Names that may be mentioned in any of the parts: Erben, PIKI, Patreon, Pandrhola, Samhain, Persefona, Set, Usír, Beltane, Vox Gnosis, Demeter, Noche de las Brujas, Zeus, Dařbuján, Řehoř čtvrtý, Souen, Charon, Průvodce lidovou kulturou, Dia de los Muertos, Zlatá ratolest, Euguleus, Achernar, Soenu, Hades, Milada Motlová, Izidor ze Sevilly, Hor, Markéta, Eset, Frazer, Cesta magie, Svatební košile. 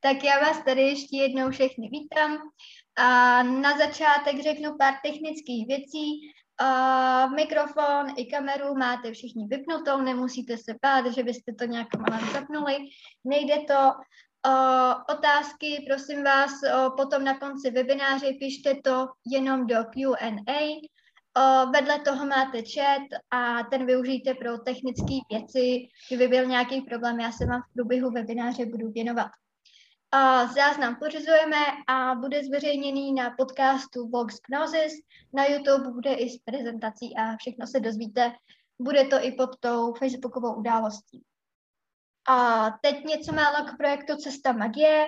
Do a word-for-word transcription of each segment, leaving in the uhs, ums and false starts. Tak já vás tady ještě jednou všechny vítám. A na začátek řeknu pár technických věcí. A mikrofon i kameru máte všichni vypnutou, nemusíte se bát, že byste to nějak malem zapnuli. Nejde to. O, otázky, prosím vás, o, potom na konci webináře pište to jenom do Q and A. O, vedle toho máte chat a ten využijte pro technické věci. Kdyby byl nějaký problém, já se vám v průběhu webináře budu věnovat. O, záznam pořizujeme a bude zveřejněný na podcastu Vox Gnosis. Na YouTube bude i s prezentací a všechno se dozvíte. Bude to i pod tou facebookovou událostí. A teď něco málo k projektu Cesta magie.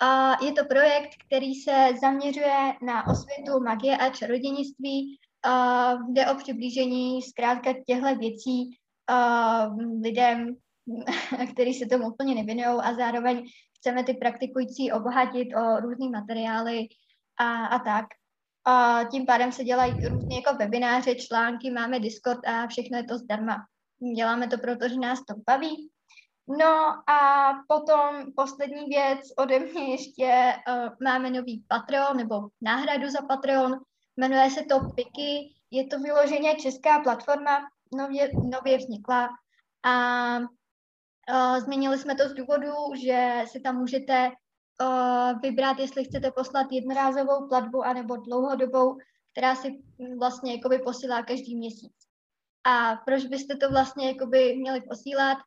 A je to projekt, který se zaměřuje na osvětu magie a čarodějnictví. A jde o přiblížení zkrátka těchto věcí a lidem, kteří se tomu úplně nevěnují, a zároveň chceme ty praktikující obohatit o různý materiály a, a tak. A tím pádem se dělají různé jako webináře, články, máme Discord a všechno je to zdarma. Děláme to proto, že nás to baví. No a potom poslední věc ode mě ještě, uh, máme nový Patreon nebo náhradu za Patreon, jmenuje se to PIKI, je to vyloženě česká platforma, nově, nově vznikla a uh, změnili jsme to z důvodu, že si tam můžete uh, vybrat, jestli chcete poslat jednorázovou platbu anebo dlouhodobou, která si vlastně jakoby posílá každý měsíc. A proč byste to vlastně jakoby měli posílat?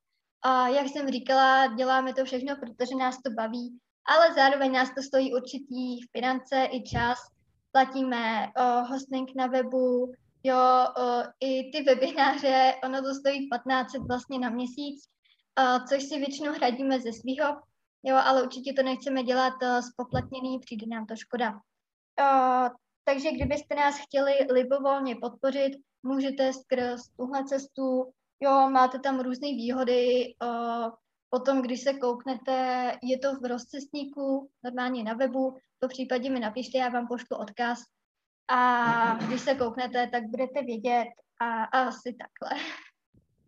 A jak jsem říkala, děláme to všechno, protože nás to baví, ale zároveň nás to stojí určitý finance i čas. Platíme o, hosting na webu, jo, o, i ty webináře, ono to stojí patnáct set vlastně na měsíc, o, což si většinou hradíme ze svýho, jo, ale určitě to nechceme dělat o, spoplatněný, přijde nám to škoda. O, takže kdybyste nás chtěli libovolně podpořit, můžete skrz tuhle cestu. Jo, máte tam různé výhody, o, potom, když se kouknete, je to v rozcestníku, normálně na webu, to případě mi napište, já vám pošlu odkaz a když se kouknete, tak budete vědět a, a asi takhle.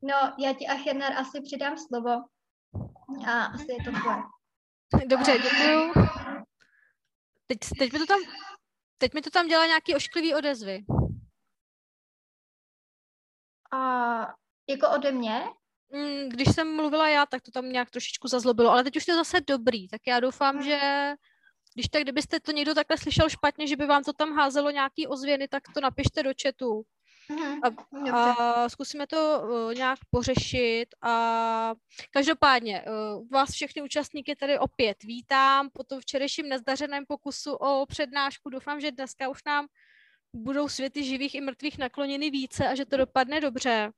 No, já ti, Achernar, asi přidám slovo a asi je to tvoje. Dobře, děkuju. Teď, teď, mi to tam, teď mi to tam dělá nějaký ošklivý odezvy. A... Jako ode mě? Když jsem mluvila já, tak to tam nějak trošičku zazlobilo, ale teď už je zase dobrý, tak já doufám, hmm. že když tak, kdybyste to někdo takhle slyšel špatně, že by vám to tam házelo nějaký ozvěny, tak to napište do chatu hmm. a, a zkusíme to uh, nějak pořešit a každopádně uh, vás všechny účastníky tady opět vítám po tom včerejším nezdařeném pokusu o přednášku, doufám, že dneska už nám budou světy živých i mrtvých nakloněny více a že to dopadne dobře.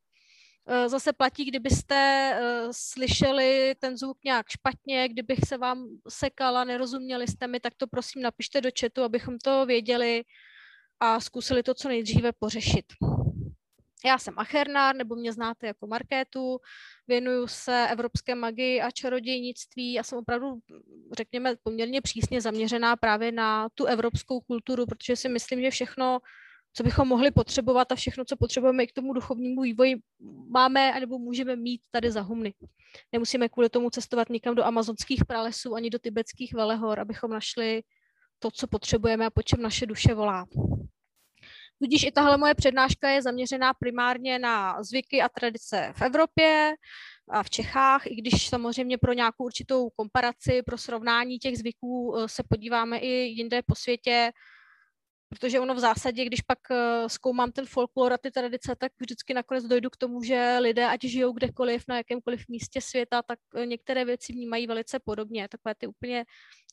Zase platí, kdybyste uh, slyšeli ten zvuk nějak špatně, kdybych se vám sekala, nerozuměli jste mi, tak to prosím napište do chatu, abychom to věděli a zkusili to co nejdříve pořešit. Já jsem Achernar, nebo mě znáte jako Markétu, věnuju se evropské magii a čarodějnictví a jsem opravdu, řekněme, poměrně přísně zaměřená právě na tu evropskou kulturu, protože si myslím, že všechno, co bychom mohli potřebovat a všechno, co potřebujeme i k tomu duchovnímu vývoji, máme nebo můžeme mít tady za humny. Nemusíme kvůli tomu cestovat nikam do amazonských pralesů ani do tibetských velehor, abychom našli to, co potřebujeme a po čem naše duše volá. Tudíž i tahle moje přednáška je zaměřená primárně na zvyky a tradice v Evropě a v Čechách, i když samozřejmě pro nějakou určitou komparaci, pro srovnání těch zvyků se podíváme i jinde po světě, protože ono v zásadě, když pak zkoumám ten folklor a ty tradice, tak vždycky nakonec dojdu k tomu, že lidé, ať žijou kdekoliv, na jakémkoliv místě světa, tak některé věci vnímají velice podobně. Takové ty úplně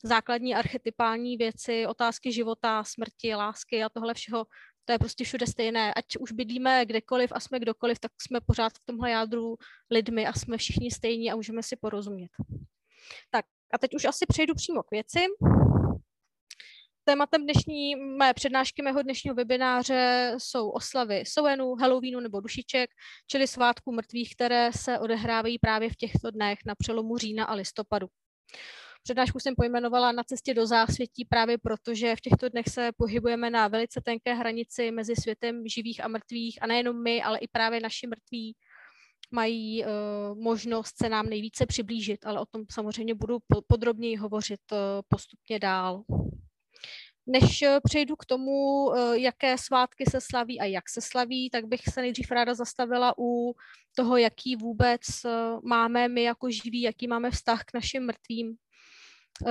základní archetypální věci, otázky života, smrti, lásky a tohle všeho, to je prostě všude stejné. Ať už bydlíme kdekoliv a jsme kdokoliv, tak jsme pořád v tomhle jádru lidmi a jsme všichni stejní a můžeme si porozumět. Tak a teď už asi přejdu přímo k věci. Tématem dnešní mé přednášky, mého dnešního webináře jsou oslavy Soenu, Halloweenu nebo dušiček, čili svátku mrtvých, které se odehrávají právě v těchto dnech na přelomu října a listopadu. Přednášku jsem pojmenovala Na cestě do zásvětí právě proto, že v těchto dnech se pohybujeme na velice tenké hranici mezi světem živých a mrtvých a nejenom my, ale i právě naši mrtví mají možnost se nám nejvíce přiblížit, ale o tom samozřejmě budu podrobněji hovořit postupně dál. Než přejdu k tomu, jaké svátky se slaví a jak se slaví, tak bych se nejdřív ráda zastavila u toho, jaký vůbec máme my jako živí, jaký máme vztah k našim mrtvým,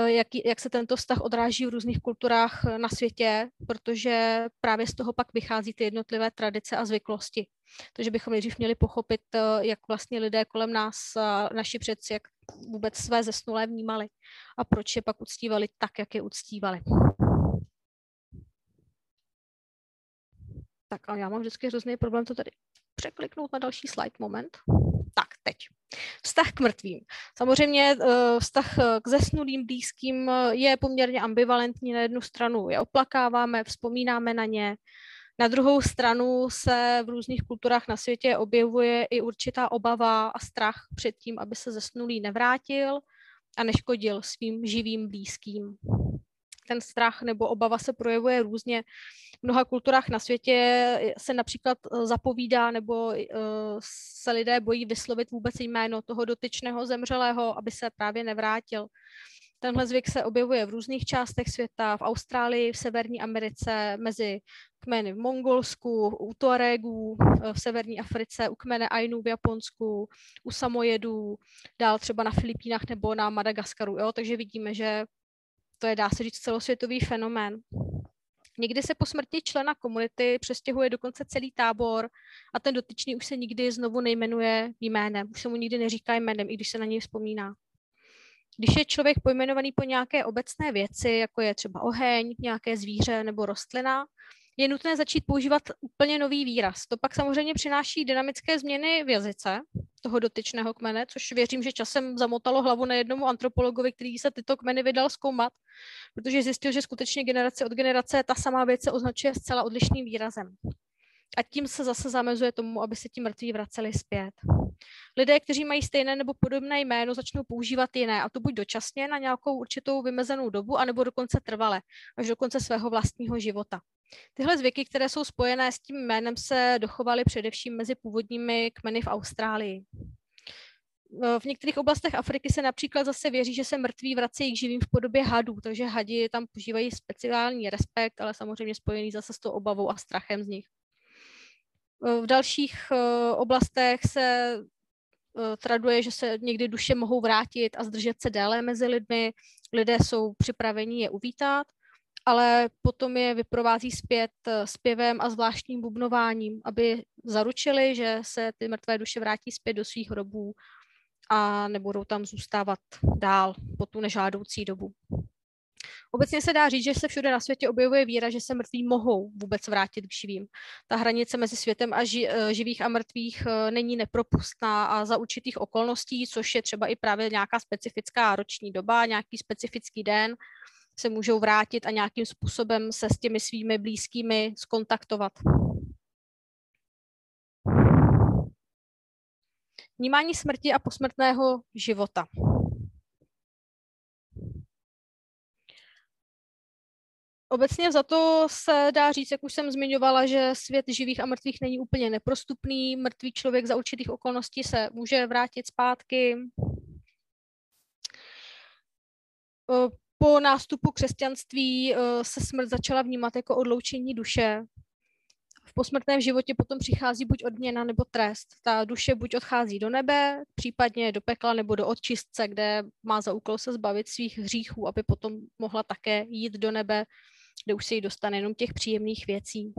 jak, jak se tento vztah odráží v různých kulturách na světě, protože právě z toho pak vychází ty jednotlivé tradice a zvyklosti. Takže bychom nejdřív měli pochopit, jak vlastně lidé kolem nás, naši předci, jak vůbec své zesnulé vnímali a proč je pak uctívali tak, jak je uctívali. Tak a já mám vždycky hrozný problém to tady překliknout na další slide, moment. Tak, teď. Vztah k mrtvým. Samozřejmě vztah k zesnulým blízkým je poměrně ambivalentní. Na jednu stranu je oplakáváme, vzpomínáme na ně. Na druhou stranu se v různých kulturách na světě objevuje i určitá obava a strach před tím, aby se zesnulý nevrátil a neškodil svým živým blízkým. Ten strach nebo obava se projevuje různě. V mnoha kulturách na světě se například zapovídá nebo se lidé bojí vyslovit vůbec jméno toho dotyčného zemřelého, aby se právě nevrátil. Tenhle zvyk se objevuje v různých částech světa, v Austrálii, v Severní Americe, mezi kmeny v Mongolsku, u Tuaregů, v Severní Africe, u kmene Ainů v Japonsku, u Samojedů, dál třeba na Filipínách nebo na Madagaskaru. Jo? Takže vidíme, že to je, dá se říct, celosvětový fenomén. Někdy se po smrti člena komunity přestěhuje dokonce celý tábor a ten dotyčný už se nikdy znovu nejmenuje jménem. Už se mu nikdy neříká jménem, i když se na něj vzpomíná. Když je člověk pojmenovaný po nějaké obecné věci, jako je třeba oheň, nějaké zvíře nebo rostlina, je nutné začít používat úplně nový výraz. To pak samozřejmě přináší dynamické změny v jazyce toho dotyčného kmene, což věřím, že časem zamotalo hlavu na jednomu antropologovi, který se tyto kmeny vydal zkoumat, protože zjistil, že skutečně generace od generace ta samá věc se označuje zcela odlišným výrazem. A tím se zase zamezuje tomu, aby se ti mrtví vraceli zpět. Lidé, kteří mají stejné nebo podobné jméno, začnou používat jiné, a to buď dočasně na nějakou určitou vymezenou dobu, anebo dokonce trvale, až do konce svého vlastního života. Tyhle zvyky, které jsou spojené s tím jménem, se dochovaly především mezi původními kmeny v Austrálii. V některých oblastech Afriky se například zase věří, že se mrtví vracejí k živým v podobě hadů, takže hadi tam požívají speciální respekt, ale samozřejmě spojený zase s tou obavou a strachem z nich. V dalších oblastech se traduje, že se někdy duše mohou vrátit a zdržet se déle mezi lidmi. Lidé jsou připraveni je uvítat, ale potom je vyprovází zpět zpěvem a zvláštním bubnováním, aby zaručili, že se ty mrtvé duše vrátí zpět do svých hrobů a nebudou tam zůstávat dál po tu nežádoucí dobu. Obecně se dá říct, že se všude na světě objevuje víra, že se mrtví mohou vůbec vrátit k živým. Ta hranice mezi světem a ži, živých a mrtvých není nepropustná a za určitých okolností, což je třeba i právě nějaká specifická roční doba, nějaký specifický den, se můžou vrátit a nějakým způsobem se s těmi svými blízkými skontaktovat. Vnímání smrti a posmrtného života. Obecně za to se dá říct, jak už jsem zmiňovala, že svět živých a mrtvých není úplně neprostupný. Mrtvý člověk za určitých okolností se může vrátit zpátky. Po nástupu křesťanství se smrt začala vnímat jako odloučení duše. V posmrtném životě potom přichází buď odměna nebo trest. Ta duše buď odchází do nebe, případně do pekla nebo do odčistce, kde má za úkol se zbavit svých hříchů, aby potom mohla také jít do nebe, kde už se jí dostane jenom těch příjemných věcí.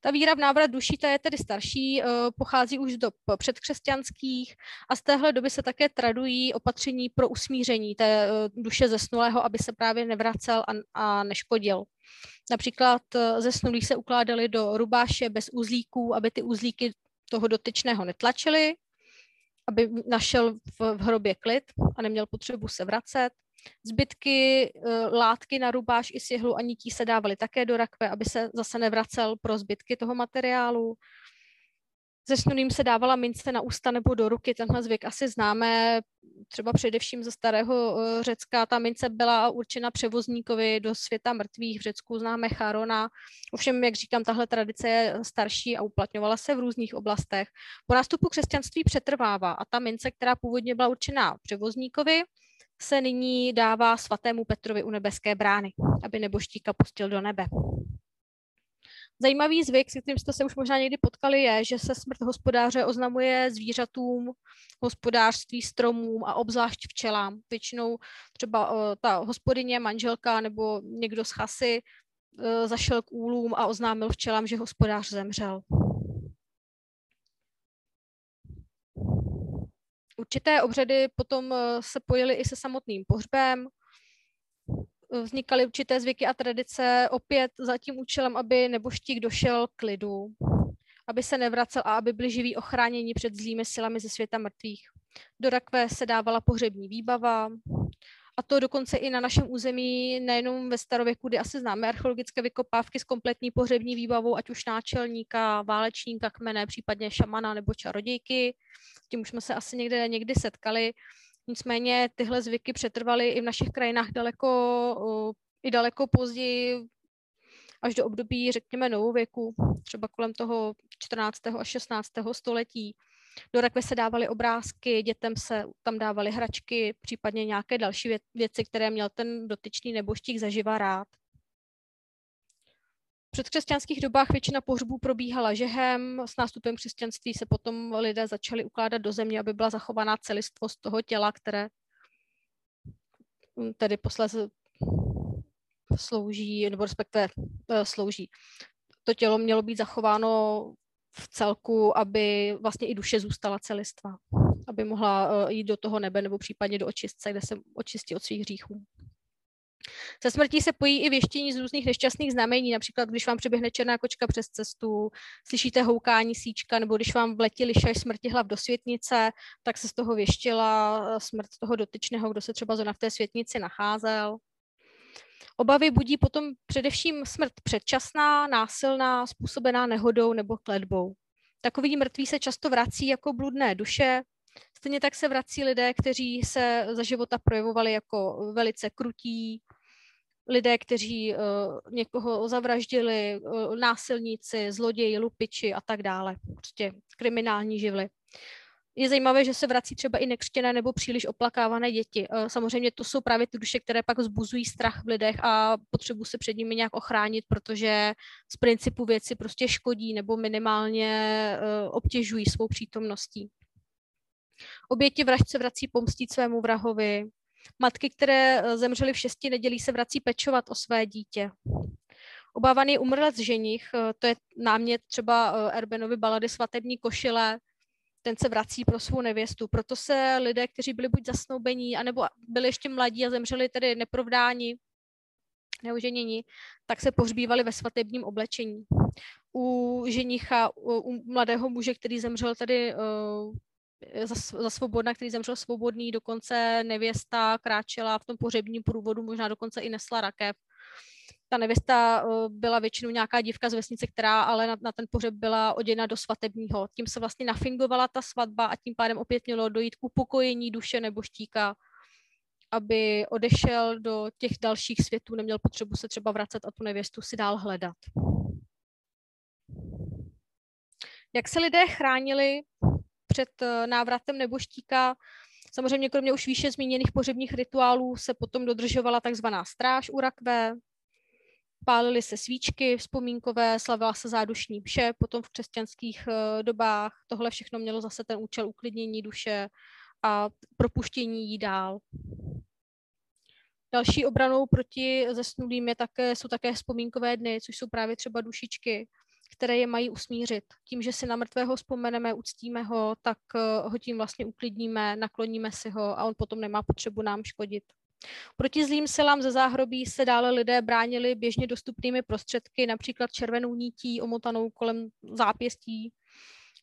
Ta víra v návrat duší, ta je tedy starší, pochází už z dob předkřesťanských a z téhle doby se také tradují opatření pro usmíření té duše zesnulého, aby se právě nevracel a neškodil. Například zesnulí se ukládali do rubáše bez uzlíků, aby ty uzlíky toho dotyčného netlačily, aby našel v hrobě klid a neměl potřebu se vracet. Zbytky látky na rubáš i sihlu a nití se dávaly také do rakve, aby se zase nevracel pro zbytky toho materiálu. Zesnulým se dávala mince na ústa nebo do ruky, tenhle zvyk asi známe, třeba především ze starého Řecka, ta mince byla určena převozníkovi do světa mrtvých, v Řecku známe Charona. Ovšem, jak říkám, tahle tradice je starší a uplatňovala se v různých oblastech. Po nástupu křesťanství přetrvává a ta mince, která původně byla určena převozníkovi, se nyní dává svatému Petrovi u nebeské brány, aby nebožtíka pustil do nebe. Zajímavý zvyk, s kterým jste se už možná někdy potkali, je, že se smrt hospodáře oznamuje zvířatům, hospodářství, stromům a obzvlášť včelám. Většinou třeba o, ta hospodyně, manželka nebo někdo z chasy e, zašel k úlům a oznámil včelám, že hospodář zemřel. Určité obřady potom se pojily i se samotným pohřbem. Vznikaly určité zvyky a tradice opět za tím účelem, aby nebožtík došel k lidu, aby se nevracel a aby byli živí ochráněni před zlými silami ze světa mrtvých. Do rakve se dávala pohřební výbava, a to dokonce i na našem území, nejenom ve starověku, kdy asi známe archeologické vykopávky s kompletní pohřební výbavou, ať už náčelníka, válečníka, kmene, případně šamana nebo čarodějky. S tím už jsme se asi někde někdy setkali. Nicméně tyhle zvyky přetrvaly i v našich krajinách daleko, i daleko později, až do období, řekněme, novověku, třeba kolem toho čtrnáctého a šestnáctého století. Do rakve se dávaly obrázky, dětem se tam dávaly hračky, případně nějaké další věci, které měl ten dotyčný nebožtík zaživa rád. V předkřesťanských dobách většina pohřbů probíhala žehem, s nástupem křesťanství se potom lidé začali ukládat do země, aby byla zachovaná celistvost toho těla, které tedy posléze slouží, nebo respektive slouží. To tělo mělo být zachováno v celku, aby vlastně i duše zůstala celistva, aby mohla jít do toho nebe nebo případně do očistce, kde se očistí od svých hříchů. Se smrtí se pojí i věštění z různých nešťastných znamení, například když vám přeběhne černá kočka přes cestu, slyšíte houkání síčka, nebo když vám vletí lišaj smrti hlav do světnice, tak se z toho věštila smrt toho dotyčného, kdo se třeba zrovna v té světnici nacházel. Obavy budí potom především smrt předčasná, násilná, způsobená nehodou nebo kletbou. Takoví mrtví se často vrací jako bludné duše, stejně tak se vrací lidé, kteří se za života projevovali jako velice krutí, lidé, kteří někoho zavraždili, násilníci, zloději, lupiči a tak dále, prostě kriminální živly. Je zajímavé, že se vrací třeba i nekřtěné nebo příliš oplakávané děti. Samozřejmě to jsou právě ty duše, které pak vzbuzují strach v lidech a potřebují se před nimi nějak ochránit, protože z principu věci prostě škodí nebo minimálně obtěžují svou přítomností. Oběti vražd se vrací pomstít svému vrahovi. Matky, které zemřely v šesti nedělí, se vrací pečovat o své dítě. Obávaný umrlec ženich, to je námět třeba Erbenovy balady Svatební košile, ten se vrací pro svou nevěstu. Proto se lidé, kteří byli buď zasnoubení, anebo byli ještě mladí a zemřeli tedy neprovdáni, neoženění, tak se pohřbívali ve svatebním oblečení. U ženicha, u mladého muže, který zemřel tady za svobodna, který zemřel svobodný, dokonce nevěsta kráčela v tom pohřebním průvodu, možná dokonce i nesla rakev. Ta nevěsta byla většinou nějaká dívka z vesnice, která ale na, na ten pohřeb byla oděna do svatebního. Tím se vlastně nafingovala ta svatba a tím pádem opět mělo dojít k upokojení duše nebožtíka, aby odešel do těch dalších světů, neměl potřebu se třeba vracet a tu nevěstu si dál hledat. Jak se lidé chránili před návratem nebožtíka? Samozřejmě kromě už výše zmíněných pohřebních rituálů se potom dodržovala takzvaná stráž u rakve, pálily se svíčky vzpomínkové, slavila se zádušní mše, potom v křesťanských dobách tohle všechno mělo zase ten účel uklidnění duše a propuštění jí dál. Další obranou proti zesnulým je také, jsou také vzpomínkové dny, což jsou právě třeba dušičky, které je mají usmířit. Tím, že si na mrtvého vzpomeneme, uctíme ho, tak ho tím vlastně uklidníme, nakloníme si ho a on potom nemá potřebu nám škodit. Proti zlým silám ze záhrobí se dále lidé bránili běžně dostupnými prostředky, například červenou nití omotanou kolem zápěstí,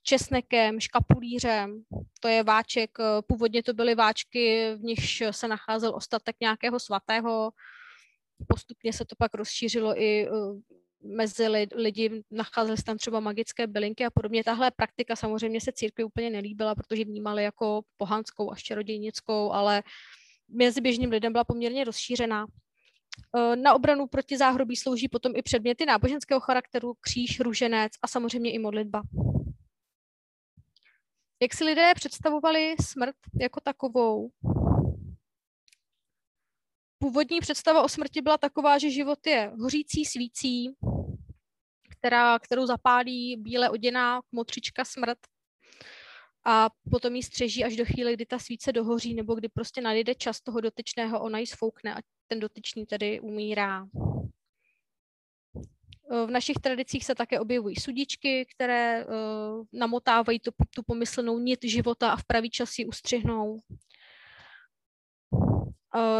česnekem, škapulířem, to je váček, původně to byly váčky, v nichž se nacházel ostatek nějakého svatého, postupně se to pak rozšířilo i mezi lidi, nacházely se tam třeba magické bylinky a podobně. Tahle praktika samozřejmě se církvi úplně nelíbila, protože vnímali jako pohanskou až čarodějnickou, ale mezi běžným lidem byla poměrně rozšířená. Na obranu proti záhrobí slouží potom i předměty náboženského charakteru, kříž, růženec a samozřejmě i modlitba. Jak si lidé představovali smrt jako takovou? Původní představa o smrti byla taková, že život je hořící svící, která, kterou zapálí bíle oděná kmotřička smrt a potom ji střeží až do chvíli, kdy ta svíce dohoří nebo kdy prostě nadjde čas toho dotyčného, ona ji sfoukne a ten dotyčný tedy umírá. V našich tradicích se také objevují sudičky, které uh, namotávají tu, tu pomyslnou nit života a v pravý čas ji ustřihnou.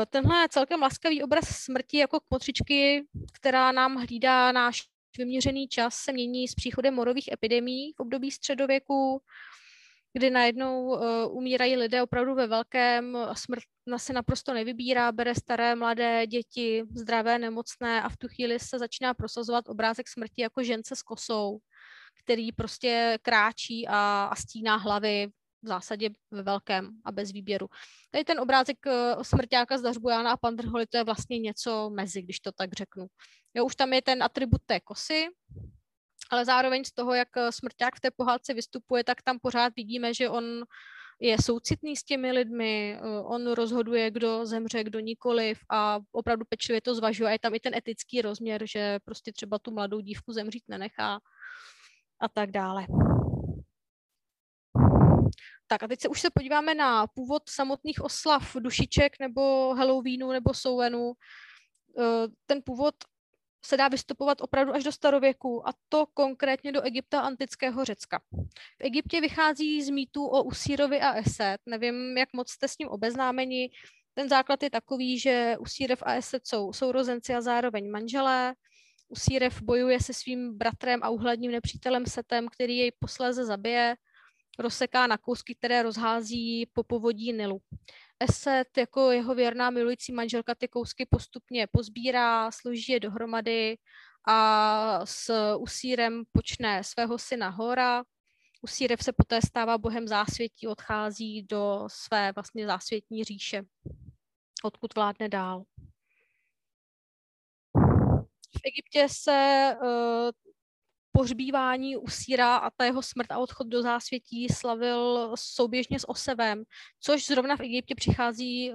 Tenhle celkem laskavý obraz smrti jako kmotřičky, která nám hlídá náš vyměřený čas, se mění s příchodem morových epidemií v období středověku, kdy najednou umírají lidé opravdu ve velkém, smrt se naprosto nevybírá, bere staré, mladé, děti, zdravé, nemocné a v tu chvíli se začíná prosazovat obrázek smrti jako žence s kosou, který prostě kráčí a, a stíná hlavy. V zásadě ve velkém a bez výběru. Tady ten obrázek smrťáka z Dařbujána a Pandrholi, to je vlastně něco mezi, když to tak řeknu. Jo, už tam je ten atribut té kosy, ale zároveň z toho, jak smrťák v té pohádce vystupuje, tak tam pořád vidíme, že on je soucitný s těmi lidmi, on rozhoduje, kdo zemře, kdo nikoliv a opravdu pečlivě to zvažuje. A je tam i ten etický rozměr, že prostě třeba tu mladou dívku zemřít nenechá a tak dále. Tak a teď se už se podíváme na původ samotných oslav dušiček nebo Halloweenu nebo Soenu. Ten původ se dá vystupovat opravdu až do starověku a to konkrétně do Egypta a antického Řecka. V Egyptě vychází z mýtů o Usírovi a Eset. Nevím, jak moc jste s ním obeznámeni. Ten základ je takový, že Usírev a Eset jsou sourozenci a zároveň manželé. Usírev bojuje se svým bratrem a úhledním nepřítelem Setem, který jej posléze zabije. Rozseká na kousky, které rozhází po povodí Nilu. Eset jako jeho věrná milující manželka ty kousky postupně pozbírá, složí je dohromady a s Usírem počne svého syna Hora. Usírev se poté stává bohem zásvětí, odchází do své vlastně zásvětní říše, odkud vládne dál. V Egyptě se uh, pohřbívání Usíra a ta jeho smrt a odchod do zásvětí slavil souběžně s osevem, což zrovna v Egyptě přichází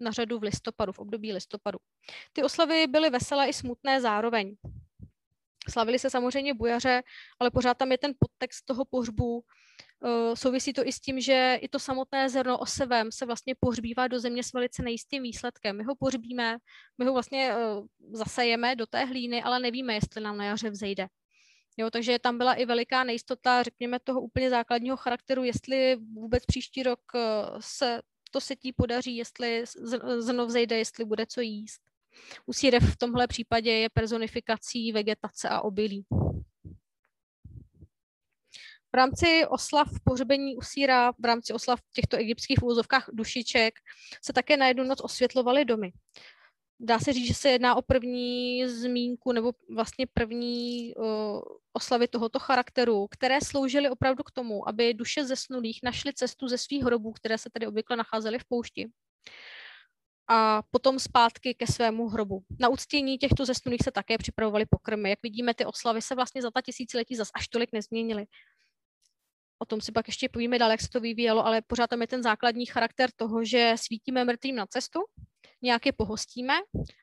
na řadu v listopadu, v období listopadu. Ty oslavy byly veselé i smutné zároveň. Slavili se samozřejmě bujaře, ale pořád tam je ten podtext toho pohřbu. Souvisí to i s tím, že i to samotné zrno osevem se vlastně pohřbívá do země s velice nejistým výsledkem. My ho pohřbíme, my ho vlastně zasejeme do té hlíny, ale nevíme, jestli nám na jaře vzejde. Jo, takže tam byla i veliká nejistota, řekněme, toho úplně základního charakteru, jestli vůbec příští rok se to setí podaří, jestli zrno vzejde, jestli bude co jíst. Usírev v tomhle případě je personifikací vegetace a obilí. V rámci oslav pohřbení Usíra, v rámci oslav těchto egyptských úvozovkách dušiček se také na jednu noc osvětlovaly domy. Dá se říct, že se jedná o první zmínku nebo vlastně první uh, oslavy tohoto charakteru, které sloužily opravdu k tomu, aby duše zesnulých našly cestu ze svých hrobů, které se tedy obvykle nacházely v poušti, a potom zpátky ke svému hrobu. Na uctění těchto zesnulých se také připravovaly pokrmy. Jak vidíme, ty oslavy se vlastně za ta tisíciletí zas až tolik nezměnily. O tom si pak ještě povíme dál, jak se to vyvíjelo, ale pořád tam je ten základní charakter toho, že svítíme mrtvým na cestu, nějak je pohostíme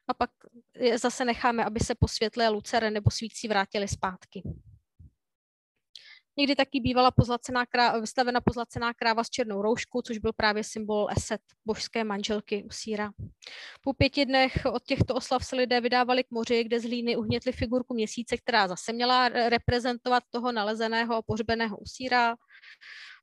a pak je zase necháme, aby se po světlé lucere nebo svící vrátili zpátky. Někdy taky bývala pozlacená kráva, vystavena pozlacená kráva s černou rouškou, což byl právě symbol Eset, božské manželky Usíra. Po pěti dnech od těchto oslav se lidé vydávali k moři, kde z hlíny uhnětli figurku měsíce, která zase měla reprezentovat toho nalezeného a pohřbeného Usíra.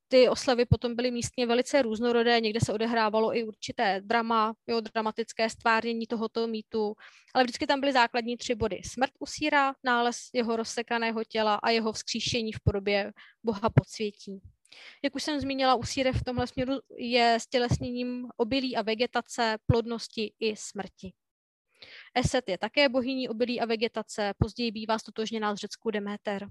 Ty oslavy potom byly místně velice různorodé, někde se odehrávalo i určité drama, jo, dramatické stvárnění tohoto mýtu, ale vždycky tam byly základní tři body. Smrt Usíra, nález jeho rozsekaného těla a jeho vzkříšení v podobě boha podsvětí. Jak už jsem zmínila, Usírev v tomhle směru je stělesněním obilí a vegetace, plodnosti i smrti. Eset je také bohyní obilí a vegetace, později bývá ztotožněná s řeckou Demeter.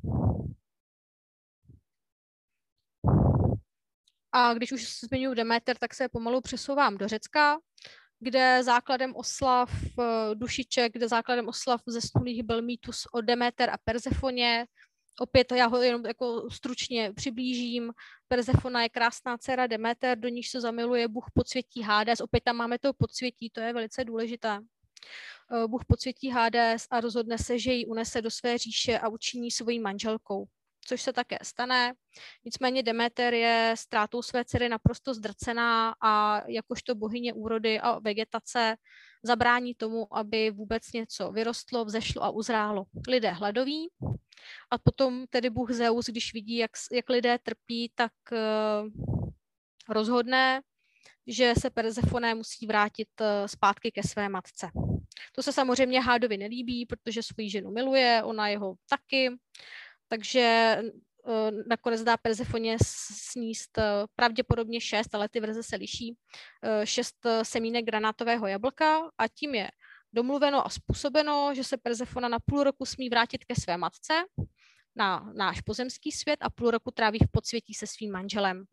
A když už zmiňuji Demeter, tak se pomalu přesouvám do Řecka, kde základem oslav dušiček, kde základem oslav zesnulých byl mýtus o Demeter a Persefoně. Opět já ho jenom jako stručně přiblížím. Persefona je krásná dcera Demeter, do níž se zamiluje bůh podsvětí Hades. Opět tam máme to podsvětí, to je velice důležité. Bůh podsvětí Hades a rozhodne se, že ji unese do své říše a učiní svojí manželkou, což se také stane. Nicméně Demeter je ztrátou své dcery naprosto zdrcená a jakožto bohyně úrody a vegetace zabrání tomu, aby vůbec něco vyrostlo, vzešlo a uzrálo. Lidé hladoví a potom tedy bůh Zeus, když vidí, jak, jak lidé trpí, tak uh, rozhodne, že se Persefoné musí vrátit uh, zpátky ke své matce. To se samozřejmě Hádovi nelíbí, protože svou ženu miluje, ona jeho taky. Takže nakonec dá Persefoně sníst pravděpodobně šest, ale ty verze se liší, šest semínek granátového jablka a tím je domluveno a způsobeno, že se Persefona na půl roku smí vrátit ke své matce na náš pozemský svět a půl roku tráví v podsvětí se svým manželem.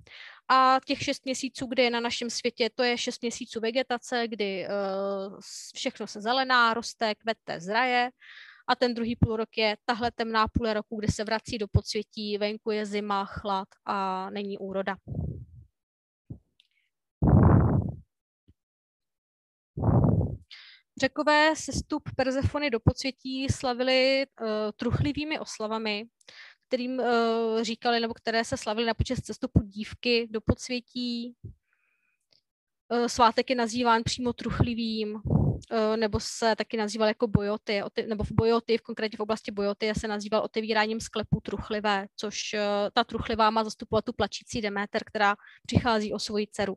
A těch šest měsíců, kde je na našem světě, to je šest měsíců vegetace, kdy všechno se zelená, roste, kvete, zraje. A ten druhý půlrok je tahle temná půle roku, kde se vrací do podsvětí, venku je zima, chlad a není úroda. Řekové sestup Persefony do podsvětí slavili uh, truchlivými oslavami, kterým uh, říkali, nebo které se slavily na počest sestupu dívky do podsvětí. Uh, svátek je nazýván přímo truchlivým, nebo se taky nazýval jako bojoty, nebo v bojoty, v konkrétně v oblasti bojoty se nazýval otevíráním sklepů truchlivé, což ta truchlivá má zastupovat tu plačící Deméter, která přichází o svoji dceru.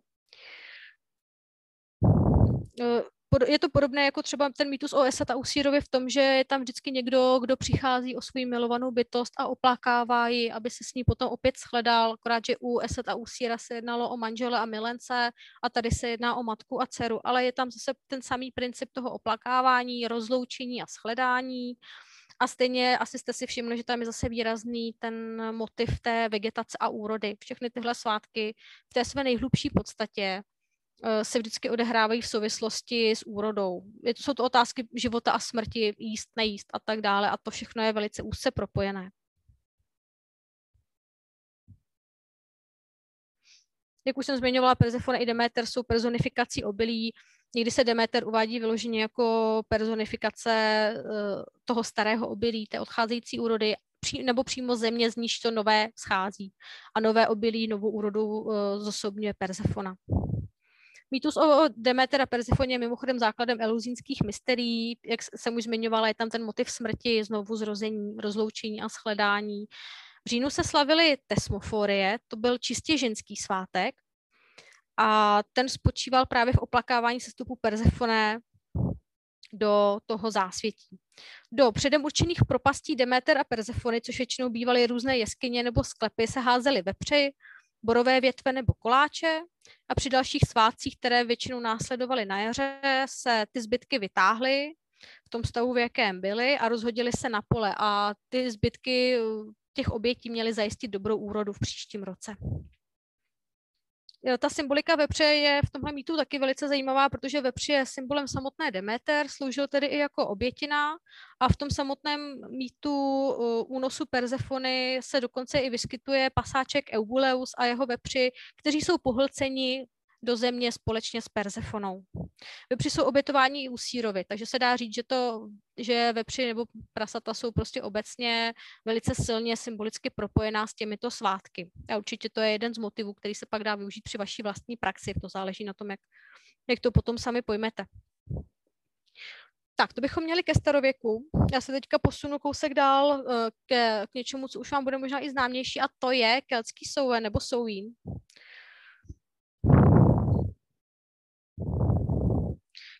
Je to podobné jako třeba ten mýtus o Eseta a Usírovi v tom, že je tam vždycky někdo, kdo přichází o svou milovanou bytost a oplákává ji, aby se s ní potom opět shledal, akorát, že u Eseta a Usíra se jednalo o manžele a milence a tady se jedná o matku a dceru, ale je tam zase ten samý princip toho oplákávání, rozloučení a shledání a stejně asi jste si všimli, že tam je zase výrazný ten motiv té vegetace a úrody. Všechny tyhle svátky v té své nejhlubší podstatě se vždycky odehrávají v souvislosti s úrodou. Jsou to otázky života a smrti, jíst, nejíst a tak dále a to všechno je velice úzce propojené. Jak už jsem zmiňovala, Persefona i Demeter jsou personifikací obilí. Někdy se Demeter uvádí vyloženě jako personifikace toho starého obilí, té odcházející úrody, nebo přímo země, z níž to nové schází. A nové obilí, novou úrodu zosobňuje Persefona. Mýtus o Demeter a Persefoně je mimochodem základem eluzínských mysterií, jak jsem už zmiňovala, je tam ten motiv smrti, znovu zrození, rozloučení a shledání. V říjnu se slavily Tesmoforie, to byl čistě ženský svátek a ten spočíval právě v oplakávání sestupu Persefoné do toho zásvětí. Do předem určených propastí Demeter a Persefony, což většinou bývaly různé jeskyně nebo sklepy, se házely vepři, borové větve nebo koláče a při dalších svátcích, které většinou následovaly na jaře, se ty zbytky vytáhly v tom stavu, v jakém byly a rozhodily se na pole a ty zbytky těch obětí měly zajistit dobrou úrodu v příštím roce. Ta symbolika vepře je v tomhle mýtu taky velice zajímavá, protože vepř je symbolem samotné Demeter, sloužil tedy i jako obětina a v tom samotném mýtu únosu Persefony se dokonce i vyskytuje pasáček Euguleus a jeho vepři, kteří jsou pohlceni do země společně s Persefonou. Vepři jsou obětování i Usírovi, takže se dá říct, že, to, že vepři nebo prasata jsou prostě obecně velice silně symbolicky propojená s těmito svátky. A určitě to je jeden z motivů, který se pak dá využít při vaší vlastní praxi. To záleží na tom, jak, jak to potom sami pojmete. Tak, to bychom měli ke starověku. Já se teďka posunu kousek dál k, k něčemu, co už vám bude možná i známější, a to je keltský Souen nebo Samhain.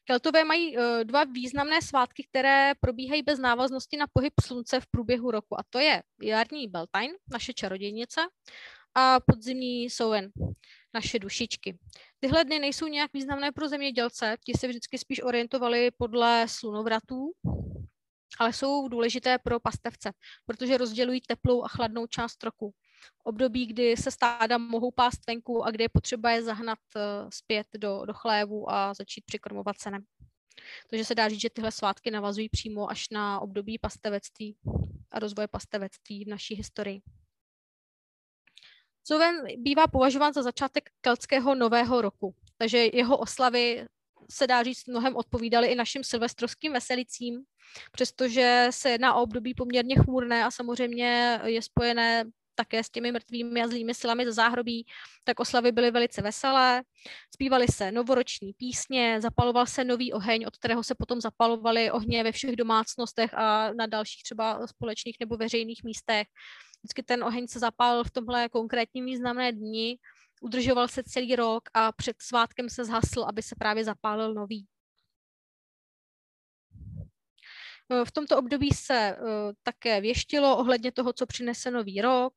Keltové mají dva významné svátky, které probíhají bez návaznosti na pohyb slunce v průběhu roku. A to je jarní Beltane, naše čarodějnice, a podzimní Souen. naše dušičky. Tyhle dny nejsou nějak významné pro zemědělce, ti se vždycky spíš orientovali podle slunovratů, ale jsou důležité pro pastevce, protože rozdělují teplou a chladnou část roku. Období, kdy se stáda mohou pást venku a kdy je potřeba je zahnat zpět do, do chlévu a začít přikrmovat senem. Takže se dá říct, že tyhle svátky navazují přímo až na období pastevectví a rozvoje pastevectví v naší historii. Soven bývá považován za začátek keltského nového roku, takže jeho oslavy se dá říct mnohem odpovídaly i našim silvestrovským veselicím, přestože se jedná o období poměrně chmurné a samozřejmě je spojené také s těmi mrtvými a zlými silami ze záhrobí, tak oslavy byly velice veselé. Zpívaly se novoroční písně, zapaloval se nový oheň, od kterého se potom zapalovaly ohně ve všech domácnostech a na dalších třeba společných nebo veřejných místech. Vždycky ten oheň se zapálil v tomhle konkrétním významné dni, udržoval se celý rok a před svátkem se zhasl, aby se právě zapálil nový. V tomto období se uh, také věštilo ohledně toho, co přinese nový rok.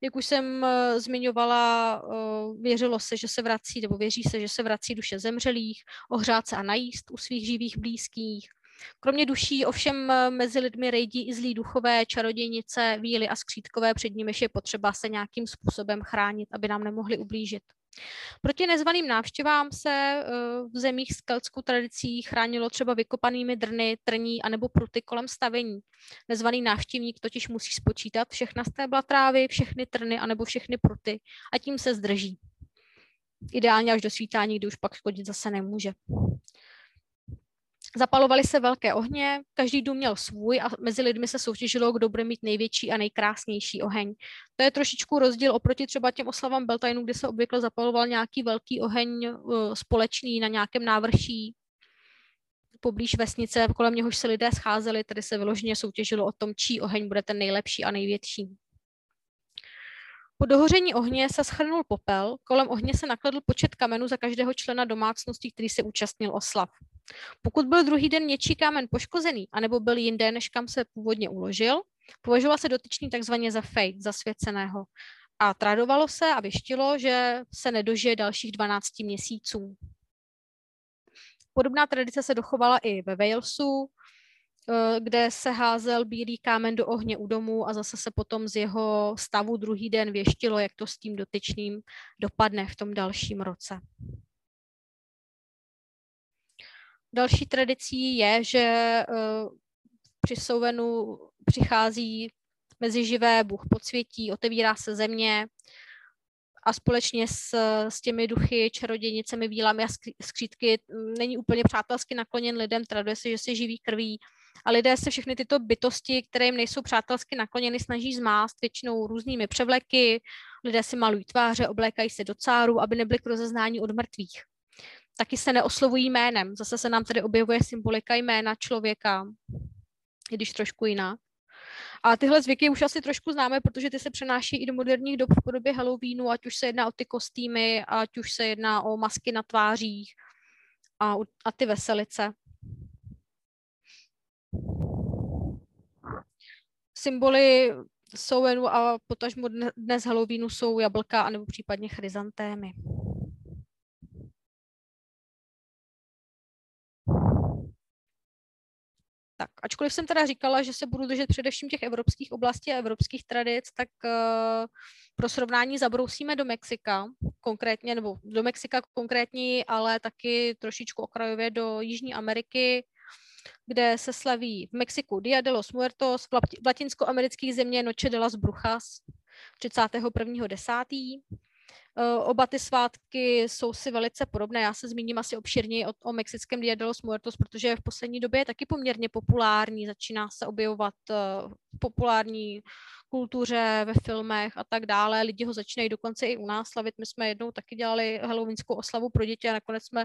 Jak už jsem uh, zmiňovala, uh, věřilo se, že se vrací, nebo věří se, že se vrací duše zemřelých, ohřát se a najíst u svých živých blízkých. Kromě duší ovšem mezi lidmi rejdí i zlí duchové, čarodějnice, víly a skřítkové, před nimiž je potřeba se nějakým způsobem chránit, aby nám nemohli ublížit. Proti nezvaným návštěvám se v zemích s keltskou tradicí chránilo třeba vykopanými drny, trní anebo pruty kolem stavení. Nezvaný návštěvník totiž musí spočítat všechna stébla trávy, všechny trny anebo všechny pruty a tím se zdrží. Ideálně až do svítání, kdy už pak škodit zase nemůže. Zapalovaly se velké ohně, každý dům měl svůj a mezi lidmi se soutěžilo, kdo bude mít největší a nejkrásnější oheň. To je trošičku rozdíl oproti třeba těm oslavám Beltaneu, kde se obvykle zapaloval nějaký velký oheň společný na nějakém návrší poblíž vesnice, kolem něhož se lidé scházeli, tedy se vyloženě soutěžilo o tom, čí oheň bude ten nejlepší a největší. Po dohoření ohně se schrnul popel, kolem ohně se nakladl počet kamenů za každého člena domácnosti, který se účastnil oslav. Pokud byl druhý den něčí kámen poškozený, anebo byl jinde, než kam se původně uložil, považoval se dotyčný takzvaně za fej, zasvěceného. A tradovalo se a věštilo, že se nedožije dalších dvanácti měsíců. Podobná tradice se dochovala i ve Walesu, kde se házel bílý kámen do ohně u domu a zase se potom z jeho stavu druhý den věštilo, jak to s tím dotyčným dopadne v tom dalším roce. Další tradicí je, že při Souvenu přichází mezi živé Bůh podsvětí, otevírá se země a společně s, s těmi duchy, čarodějnicemi, vílami a skřítky není úplně přátelsky nakloněn lidem, traduje se, že se živí krví. A lidé se všechny tyto bytosti, které jim nejsou přátelsky nakloněny, snaží zmást většinou různými převleky. Lidé si malují tváře, oblékají se do cáru, aby nebyli k rozeznání od mrtvých. Taky se neoslovují jménem. Zase se nám tady objevuje symbolika jména člověka, i když trošku jiná. A tyhle zvyky už asi trošku známe, protože ty se přenáší i do moderních dob v podobě Halloweenu, ať už se jedná o ty kostýmy, ať už se jedná o masky na tvářích a, a ty veselice. Symboly Soenu a potažmo dnes Halloweenu jsou jablka anebo případně chryzantémy. Tak, ačkoliv jsem teda říkala, že se budu držet především těch evropských oblastí a evropských tradic, tak uh, pro srovnání zabrousíme do Mexika konkrétně, nebo do Mexika konkrétně, ale taky trošičku okrajově do Jižní Ameriky, kde se slaví v Mexiku Dia de los Muertos, v latinskoamerických země Noche de las Brujas třicátého prvního desátého Oba ty svátky jsou si velice podobné. Já se zmíním asi obširněji o, o mexickém Dia de los Muertos, protože v poslední době je taky poměrně populární, začíná se objevovat v populární kultuře, ve filmech a tak dále. Lidi ho začínají dokonce i u nás slavit. My jsme jednou taky dělali halloweenskou oslavu pro děti a nakonec jsme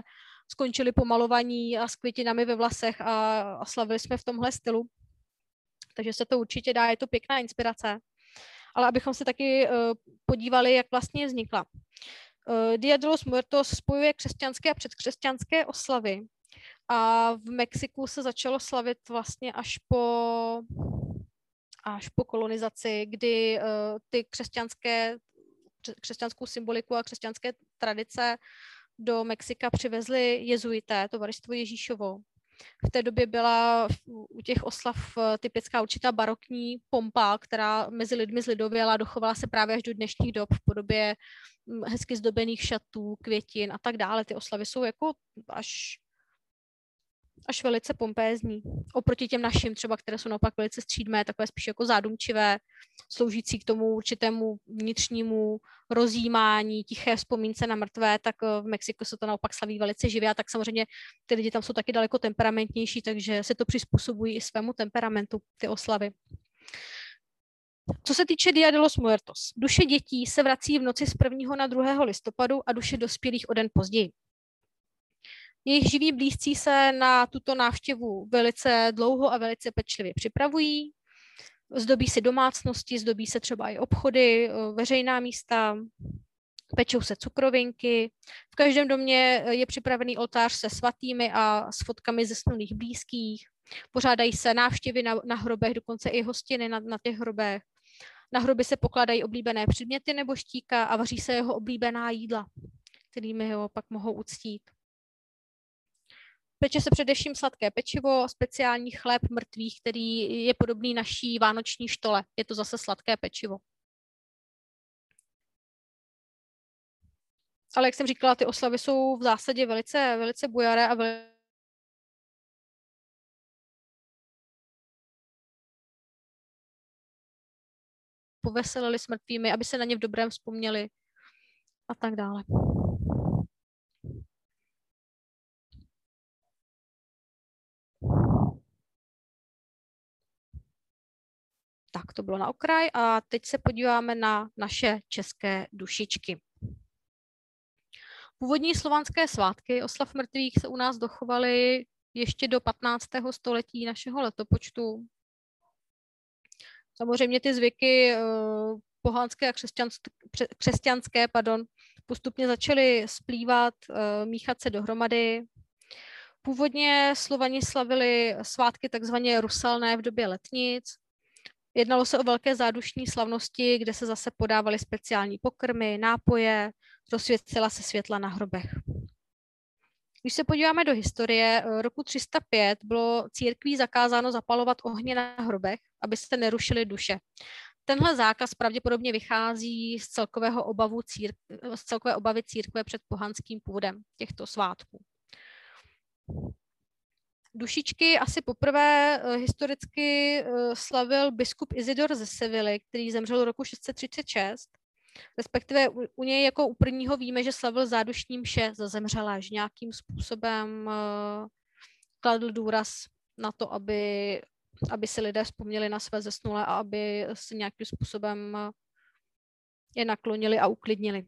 skončili pomalovaní a s květinami ve vlasech a, a slavili jsme v tomhle stylu. Takže se to určitě dá, je to pěkná inspirace. Ale abychom se taky podívali, jak vlastně vznikla. Dia de los Muertos spojuje křesťanské a předkřesťanské oslavy a v Mexiku se začalo slavit vlastně až po, až po kolonizaci, kdy ty křesťanské křesťanskou symboliku a křesťanské tradice do Mexika přivezli jezuité, Tovarstvo Ježíšovo. V té době byla u těch oslav typická určitá barokní pompa, která mezi lidmi zlidověla, dochovala se právě až do dnešních dob v podobě hezky zdobených šatů, květin a tak dále. Ty oslavy jsou jako až, až velice pompézní. Oproti těm našim třeba, které jsou naopak velice střídmé, takové spíš jako zádumčivé, sloužící k tomu určitému vnitřnímu rozjímání, tiché vzpomínce na mrtvé, tak v Mexiku se to naopak slaví velice živě a tak samozřejmě ty lidi tam jsou taky daleko temperamentnější, takže se to přizpůsobují i svému temperamentu, ty oslavy. Co se týče Dia de los Muertos, duše dětí se vrací v noci z prvního na druhého listopadu a duše dospělých o den později. Jejich živí blízcí se na tuto návštěvu velice dlouho a velice pečlivě připravují. Zdobí si domácnosti, zdobí se třeba i obchody, veřejná místa, pečou se cukrovinky. V každém domě je připravený oltář se svatými a s fotkami zesnulých blízkých. Pořádají se návštěvy na, na hrobech, dokonce i hostiny na, na těch hrobech. Na hroby se pokládají oblíbené předměty nebo štíka a vaří se jeho oblíbená jídla, kterými ho pak mohou uctít. Peče se především sladké pečivo, speciální chléb mrtvých, který je podobný naší vánoční štole. Je to zase sladké pečivo. Ale jak jsem říkala, ty oslavy jsou v zásadě velice, velice bujaré a velice... poveselili s mrtvými, aby se na ně v dobrém vzpomněli a tak dále. Tak to bylo na okraj a teď se podíváme na naše české dušičky. Původní slovanské svátky oslav mrtvých se u nás dochovaly ještě do patnáctého století našeho letopočtu. Samozřejmě ty zvyky pohanské a křesťanské pardon, postupně začaly splývat, míchat se dohromady. Původně Slovani slavili svátky takzvaně rusalné v době letnic. Jednalo se o velké zádušní slavnosti, kde se zase podávaly speciální pokrmy, nápoje, rozsvěcela se světla na hrobech. Když se podíváme do historie, roku tři sta pět bylo církví zakázáno zapalovat ohně na hrobech, aby se nerušily duše. Tenhle zákaz pravděpodobně vychází z, celkového obavu církve, z celkové obavy církve před pohanským původem těchto svátků. Dušičky asi poprvé historicky slavil biskup Izidor ze Sevilly, který zemřel roku šest set třicet šest. Respektive u něj jako u prvního víme, že slavil zádušní mše za zemřelé, že nějakým způsobem kladl důraz na to, aby, aby si lidé vzpomněli na své zesnulé a aby se nějakým způsobem je naklonili a uklidnili.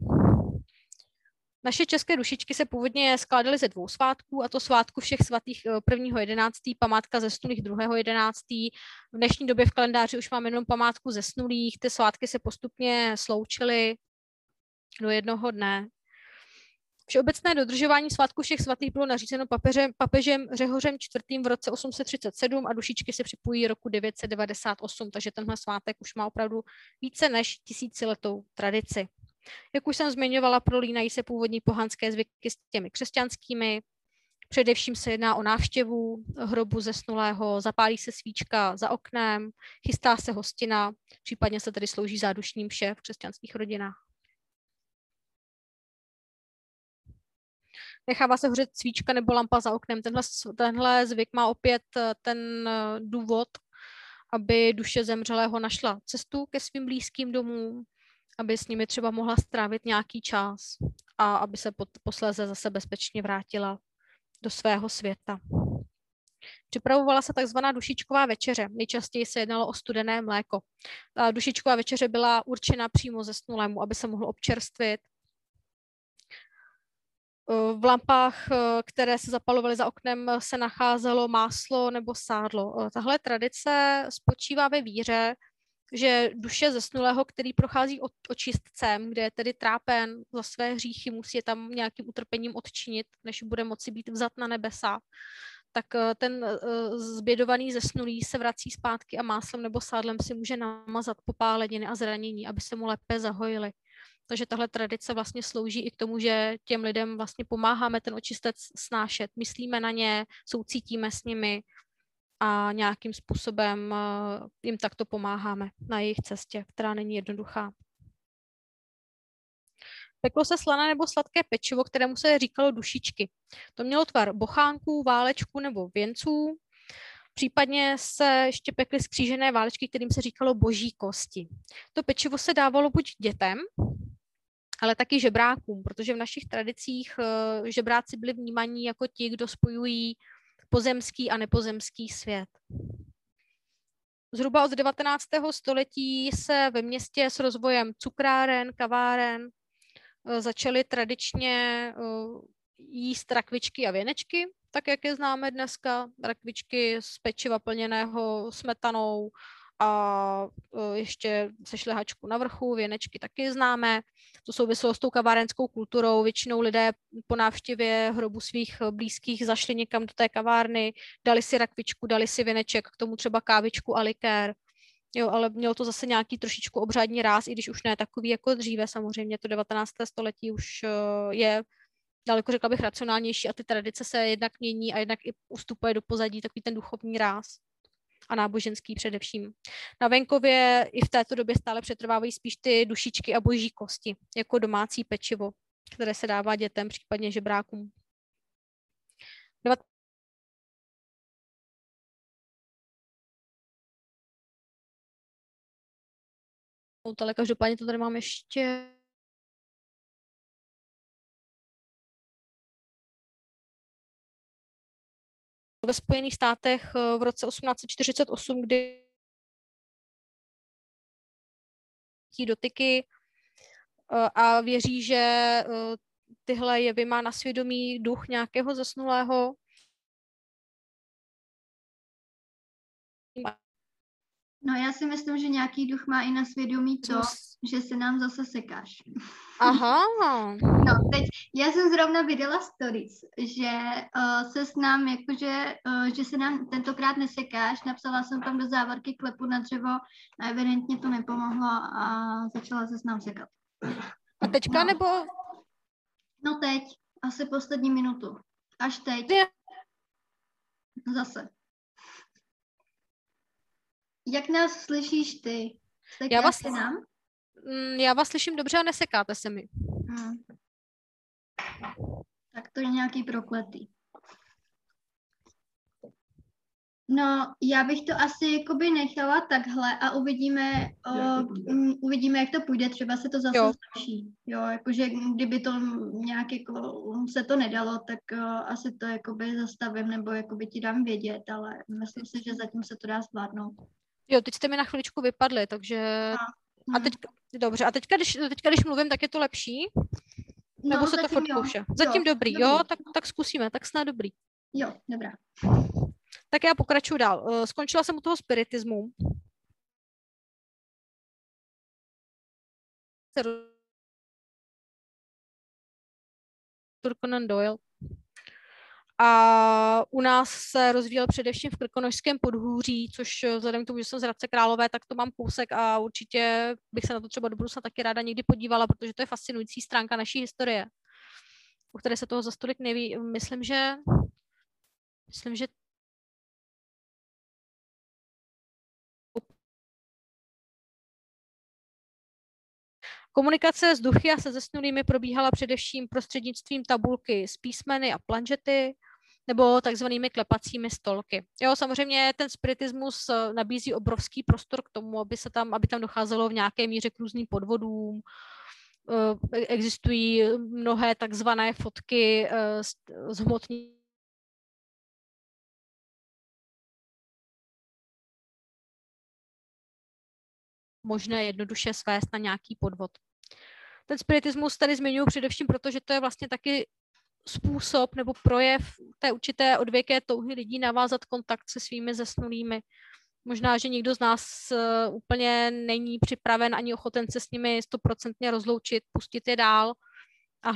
Naše české dušičky se původně skládaly ze dvou svátků, a to svátku všech svatých prvního jedenáctého, památka zesnulých druhého jedenáctého V dnešní době v kalendáři už máme jenom památku zesnulých, ty svátky se postupně sloučily do jednoho dne. Všeobecné dodržování svátku všech svatých bylo nařízeno papežem, papežem Řehořem čtvrtým v roce osm set třicet sedm a dušičky se připojí roku devět set devadesát osm, takže tenhle svátek už má opravdu více než tisíciletou tradici. Jak už jsem zmiňovala, prolínají se původní pohanské zvyky s těmi křesťanskými. Především se jedná o návštěvu hrobu zesnulého, zapálí se svíčka za oknem, chystá se hostina, případně se tedy slouží zádušní mše v křesťanských rodinách. Nechává se hořet svíčka nebo lampa za oknem. Tenhle, tenhle zvyk má opět ten důvod, aby duše zemřelého našla cestu ke svým blízkým domům, aby s nimi třeba mohla strávit nějaký čas a aby se posléze zase bezpečně vrátila do svého světa. Připravovala se takzvaná dušičková večeře. Nejčastěji se jednalo o studené mléko. Ta dušičková večeře byla určena přímo zesnulému, aby se mohlo občerstvit. V lampách, které se zapalovaly za oknem, se nacházelo máslo nebo sádlo. Tahle tradice spočívá ve víře, že duše zesnulého, který prochází očistcem, kde je tedy trápen za své hříchy, musí je tam nějakým utrpením odčinit, než bude moci být vzat na nebesa, tak ten zbědovaný zesnulý se vrací zpátky a máslem nebo sádlem si může namazat popáleniny a zranění, aby se mu lépe zahojily. Takže tahle tradice vlastně slouží i k tomu, že těm lidem vlastně pomáháme ten očistec snášet. Myslíme na ně, soucítíme s nimi a nějakým způsobem jim takto pomáháme na jejich cestě, která není jednoduchá. Peklo se slané nebo sladké pečivo, kterému se říkalo dušičky. To mělo tvar bochánků, válečků nebo věnců. Případně se ještě pekly skřížené válečky, kterým se říkalo boží kosti. To pečivo se dávalo buď dětem, ale taky žebrákům, protože v našich tradicích žebráci byli vnímaní jako ti, kdo spojují pozemský a nepozemský svět. Zhruba od devatenáctého století se ve městě s rozvojem cukráren, kaváren začaly tradičně jíst rakvičky a věnečky, tak jak je známe dneska, rakvičky z pečiva plněného smetanou a ještě se šlehačku na vrchu, věnečky taky známe. To souviselo s tou kavárenskou kulturou, většinou lidé po návštěvě hrobu svých blízkých zašli někam do té kavárny, dali si rakvičku, dali si věneček, k tomu třeba kávičku a likér. Jo, ale mělo to zase nějaký trošičku obřádní ráz, i když už ne takový jako dříve, samozřejmě to devatenácté století už je daleko, řekla bych, racionálnější a ty tradice se jednak mění a jednak i ustupuje do pozadí takový ten duchovní ráz a náboženský především. Na venkově i v této době stále přetrvávají spíš ty dušičky a boží kosti, jako domácí pečivo, které se dává dětem, případně žebrákům. Ale každopádně to tady mám ještě... Ve Spojených státech v roce osmnáct set čtyřicet osm, kdy dotyky a věří, že tyhle jevy má na svědomí duch nějakého zesnulého. No já si myslím, že nějaký duch má i na svědomí to, že se nám zase sekáš. Aha. No, teď já jsem zrovna viděla stories, že uh, se s nám, jakože, uh, že se nám tentokrát nesekáš, napsala jsem tam do závorky klepu na dřevo a evidentně to nepomohlo a začala se s nám sekat. A teďka no. Nebo? No teď, asi poslední minutu. Až teď. Zase. Jak nás slyšíš ty? Já vás, nám? já vás slyším dobře a nesekáte se mi. Hmm. Tak to je nějaký prokletý. No, já bych to asi jakoby nechala takhle a uvidíme, o, um, uvidíme, jak to půjde. Třeba se to zase zlepší. Jo, jakože kdyby to nějak jako, se to nedalo, tak uh, asi to jakoby zastavím nebo jakoby ti dám vědět, ale myslím si, že zatím se to dá zvládnout. Jo, teď jste mi na chviličku vypadli, takže... A, a teď, dobře, a teďka když, teďka, když mluvím, tak je to lepší? Nebo no, se to furt kouše? Zatím jo, dobrý, dobrý, jo? Tak, tak zkusíme, tak snad dobrý. Jo, dobrá. Tak já pokračuju dál. Skončila jsem u toho spiritismu. A u nás se rozvíjel především v Krkonošském podhůří, což vzhledem k tomu, že jsem z Hradce Králové, tak to mám kousek a určitě bych se na to třeba do budoucna taky ráda někdy podívala, protože to je fascinující stránka naší historie, o které se toho zas tolik neví. Myslím, že myslím, že komunikace s duchy a se zesnulými probíhala především prostřednictvím tabulky s písmeny a planžety nebo takzvanými klepacími stolky. Jo, samozřejmě ten spiritismus nabízí obrovský prostor k tomu, aby se tam, aby tam docházelo v nějaké míře k různým podvodům. Existují mnohé takzvané fotky z hmotní možné jednoduše svést na nějaký podvod. Ten spiritismus tady zmiňuji především proto, že to je vlastně taky způsob nebo projev té určité odvěké touhy lidí navázat kontakt se svými zesnulými. Možná, že nikdo z nás úplně není připraven ani ochoten se s nimi stoprocentně rozloučit, pustit je dál a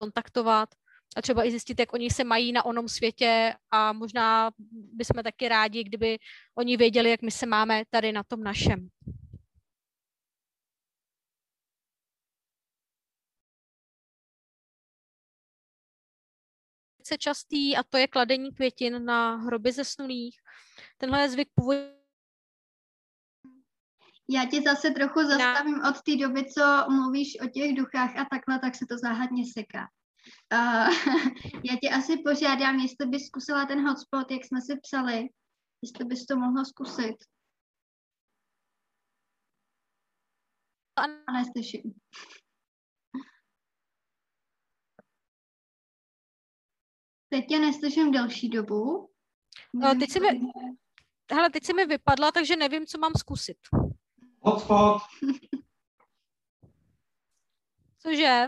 kontaktovat. a třeba i zjistit, jak oni se mají na onom světě, a možná bychom taky rádi, kdyby oni věděli, jak my se máme tady na tom našem. Je častý, a to je kladení květin na hroby zesnulých. Tenhle je zvyk původní. Já tě zase trochu zastavím od té doby, co mluvíš o těch duchách a takhle, tak se to záhadně seká. Uh, já tě asi požádám, jestli bys zkusila ten hotspot, jak jsme si psali, jestli bys to mohla zkusit. A neslyším. Teď tě neslyším delší dobu. No, teď si mi... Hele, teď si mi vypadla, takže nevím, co mám zkusit. Hotspot. Cože?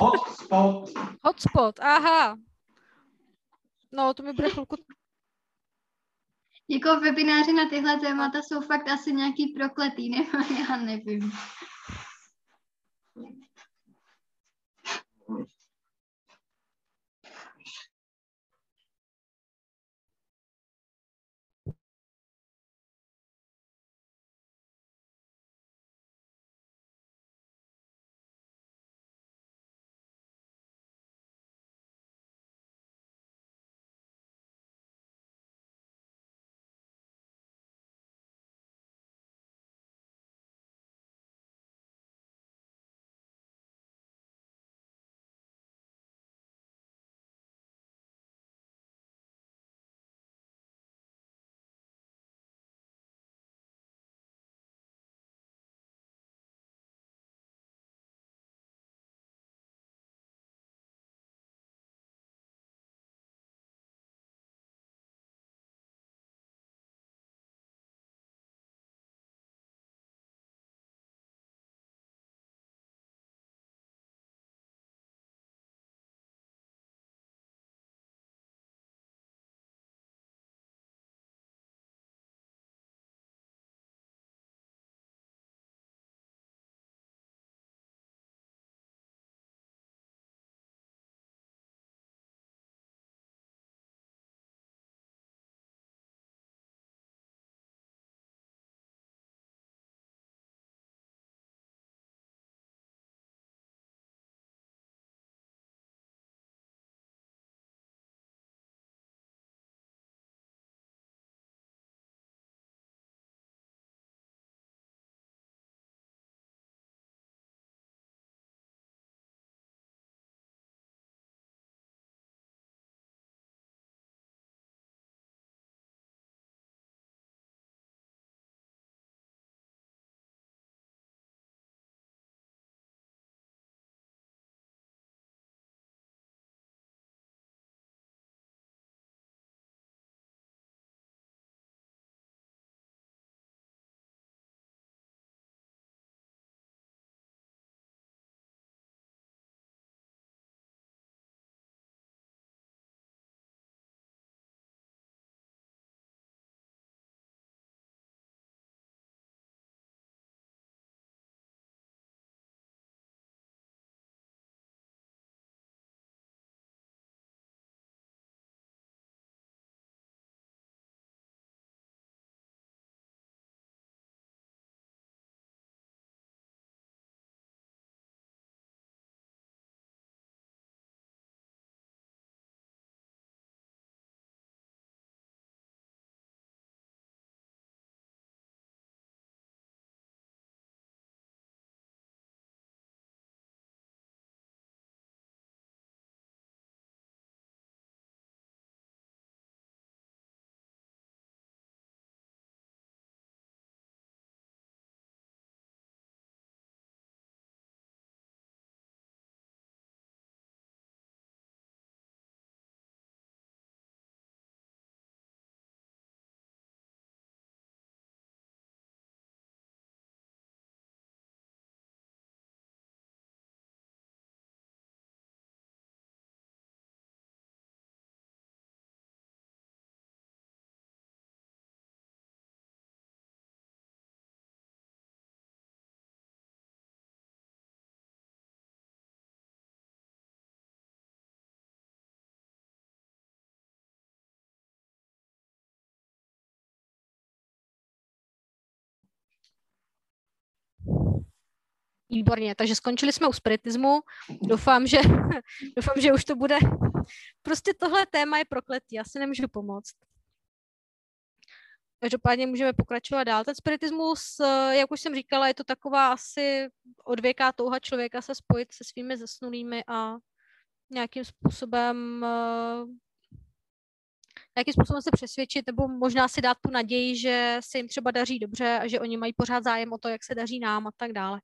Hotspot. Hotspot, aha. No, to mi bude chvilku... Jako webináři na tyhle témata jsou fakt asi nějaký prokletý, nebo já nevím. Výborně, takže skončili jsme u spiritismu. Doufám, že, doufám, že už to bude. Prostě tohle téma je prokletý, já si nemůžu pomoct. Každopádně můžeme pokračovat dál. Ten spiritismus, jak už jsem říkala, je to taková asi odvěká touha člověka se spojit se svými zesnulými a nějakým způsobem nějakým způsobem se přesvědčit, nebo možná si dát tu naději, že se jim třeba daří dobře a že oni mají pořád zájem o to, jak se daří nám a tak dále.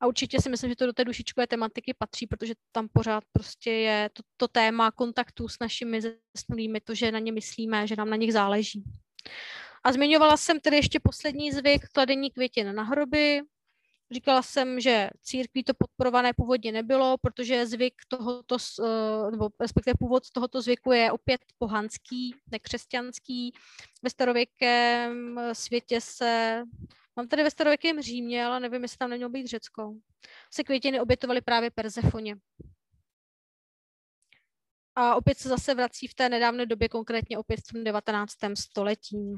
A určitě si myslím, že to do té dušičkové tematiky patří, protože tam pořád prostě je to, to téma kontaktů s našimi zesnulými, to, že na ně myslíme, že nám na nich záleží. A zmiňovala jsem tedy ještě poslední zvyk, kladení květin na hroby. Říkala jsem, že církví to podporované původně nebylo, protože zvyk tohoto, nebo respektive původ tohoto zvyku je opět pohanský, nekřesťanský. Ve starověkém světě se... Mám tady ve starověkém Římě, ale nevím, jestli tam nemělo být Řecko. Se květiny obětovaly právě Persefoně. A opět se zase vrací v té nedávné době, konkrétně opět v tom devatenáctém století.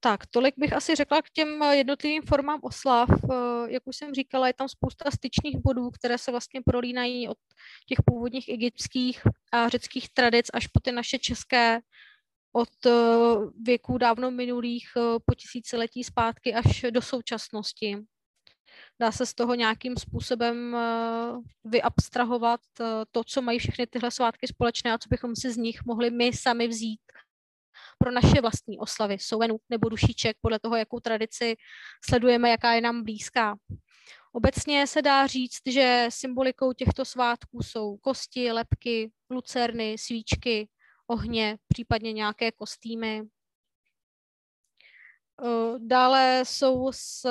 Tak, tolik bych asi řekla k těm jednotlivým formám oslav. Jak už jsem říkala, je tam spousta styčných bodů, které se vlastně prolínají od těch původních egyptských a řeckých tradic až po ty naše české, od věků dávno minulých po tisíciletí zpátky až do současnosti. Dá se z toho nějakým způsobem vyabstrahovat to, co mají všechny tyhle svátky společné a co bychom si z nich mohli my sami vzít pro naše vlastní oslavy, soenu nebo dušiček, podle toho, jakou tradici sledujeme, jaká je nám blízká. Obecně se dá říct, že symbolikou těchto svátků jsou kosti, lebky, lucerny, svíčky, ohně, případně nějaké kostýmy. Dále jsou s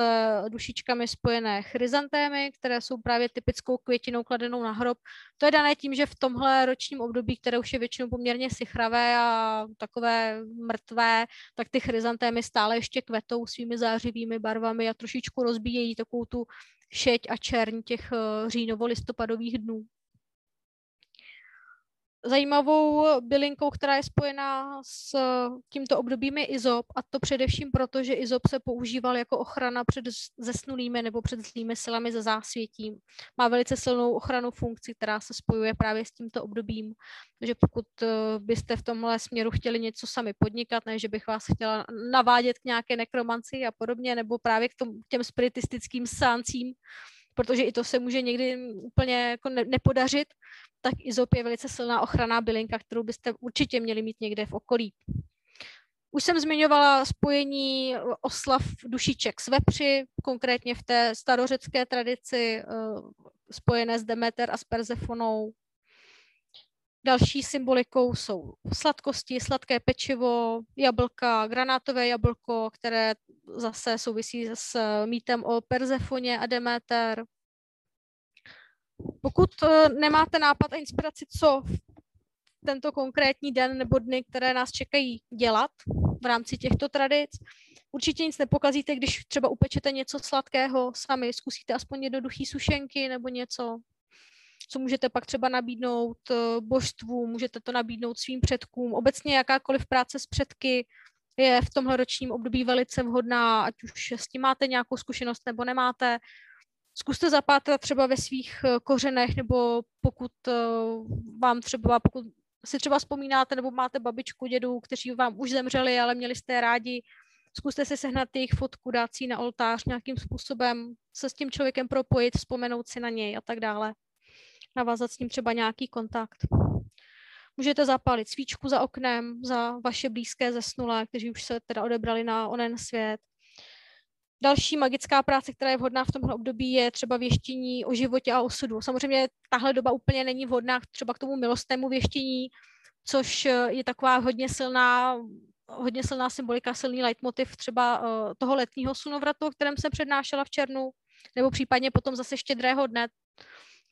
dušičkami spojené chryzantémy, které jsou právě typickou květinou kladenou na hrob. To je dané tím, že v tomhle ročním období, které už je většinou poměrně sichravé a takové mrtvé, tak ty chryzantémy stále ještě kvetou svými zářivými barvami a trošičku rozbíjejí takovou tu šeť a čerň těch říjnovo-listopadových dnů. Zajímavou bylinkou, která je spojená s tímto obdobím, je izop, a to především proto, že izop se používal jako ochrana před zesnulými nebo před zlými silami ze zásvětí. Má velice silnou ochrannou funkci, která se spojuje právě s tímto obdobím. Takže pokud byste v tomhle směru chtěli něco sami podnikat, ne, že bych vás chtěla navádět k nějaké nekromanci a podobně, nebo právě k, tom, k těm spiritistickým sáncím, protože i to se může někdy úplně jako ne- nepodařit, tak izop je velice silná ochranná bylinka, kterou byste určitě měli mít někde v okolí. Už jsem zmiňovala spojení oslav dušiček s vepři, konkrétně v té starořecké tradici spojené s Demeter a s Persefonou. Další symbolikou jsou sladkosti, sladké pečivo, jablka, granátové jablko, které zase souvisí s mýtem o Persefoně a Demeter. Pokud nemáte nápad a inspiraci, co tento konkrétní den nebo dny, které nás čekají, dělat v rámci těchto tradic, určitě nic nepokazíte, když třeba upečete něco sladkého sami, zkusíte aspoň jednoduchý sušenky nebo něco, co můžete pak třeba nabídnout božstvu, můžete to nabídnout svým předkům. Obecně jakákoliv práce s předky je v tomhle ročním období velice vhodná, ať už s tím máte nějakou zkušenost nebo nemáte. Zkuste zapátrat třeba ve svých kořenech, nebo pokud vám třeba, pokud si třeba vzpomínáte, nebo máte babičku, dědu, kteří vám už zemřeli, ale měli jste je rádi, zkuste si sehnat jejich fotku, dát si ji na oltář, nějakým způsobem se s tím člověkem propojit, vzpomenout si na něj a tak dále. Navázat s ním třeba nějaký kontakt. Můžete zapálit svíčku za oknem, za vaše blízké zesnulé, kteří už se teda odebrali na onen svět. Další magická práce, která je vhodná v tomhle období, je třeba věštění o životě a osudu. Samozřejmě tahle doba úplně není vhodná třeba k tomu milostnému věštění, což je taková hodně silná, hodně silná symbolika, silný leitmotiv třeba toho letního slunovratu, o kterém jsem přednášela v červnu, nebo případně potom zase štědrého dne,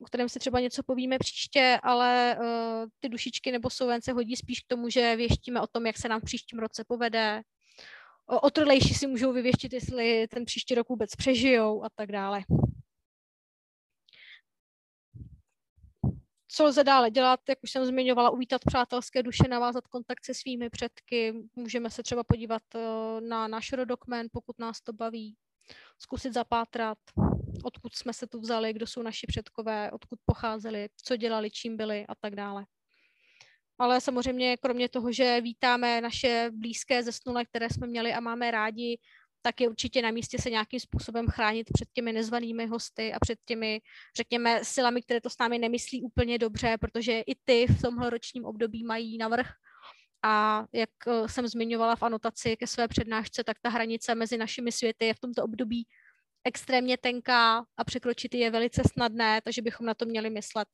o kterém si třeba něco povíme příště, ale uh, ty dušičky nebo souvence hodí spíš k tomu, že věštíme o tom, jak se nám v příštím roce povede. Otrlejší si můžou vyvěštit, jestli ten příští rok vůbec přežijou a tak dále. Co lze dále dělat, jak už jsem zmiňovala, uvítat přátelské duše, navázat kontakt se svými předky, můžeme se třeba podívat na náš rodokmen, pokud nás to baví, zkusit zapátrat, odkud jsme se tu vzali, kdo jsou naši předkové, odkud pocházeli, co dělali, čím byli a tak dále. Ale samozřejmě kromě toho, že vítáme naše blízké zesnulé, které jsme měli a máme rádi, tak je určitě na místě se nějakým způsobem chránit před těmi nezvanými hosty a před těmi, řekněme, silami, které to s námi nemyslí úplně dobře, protože i ty v tomhle ročním období mají navrch. A jak jsem zmiňovala v anotaci ke své přednášce, tak ta hranice mezi našimi světy je v tomto období extrémně tenká a překročit je velice snadné, takže bychom na to měli myslet.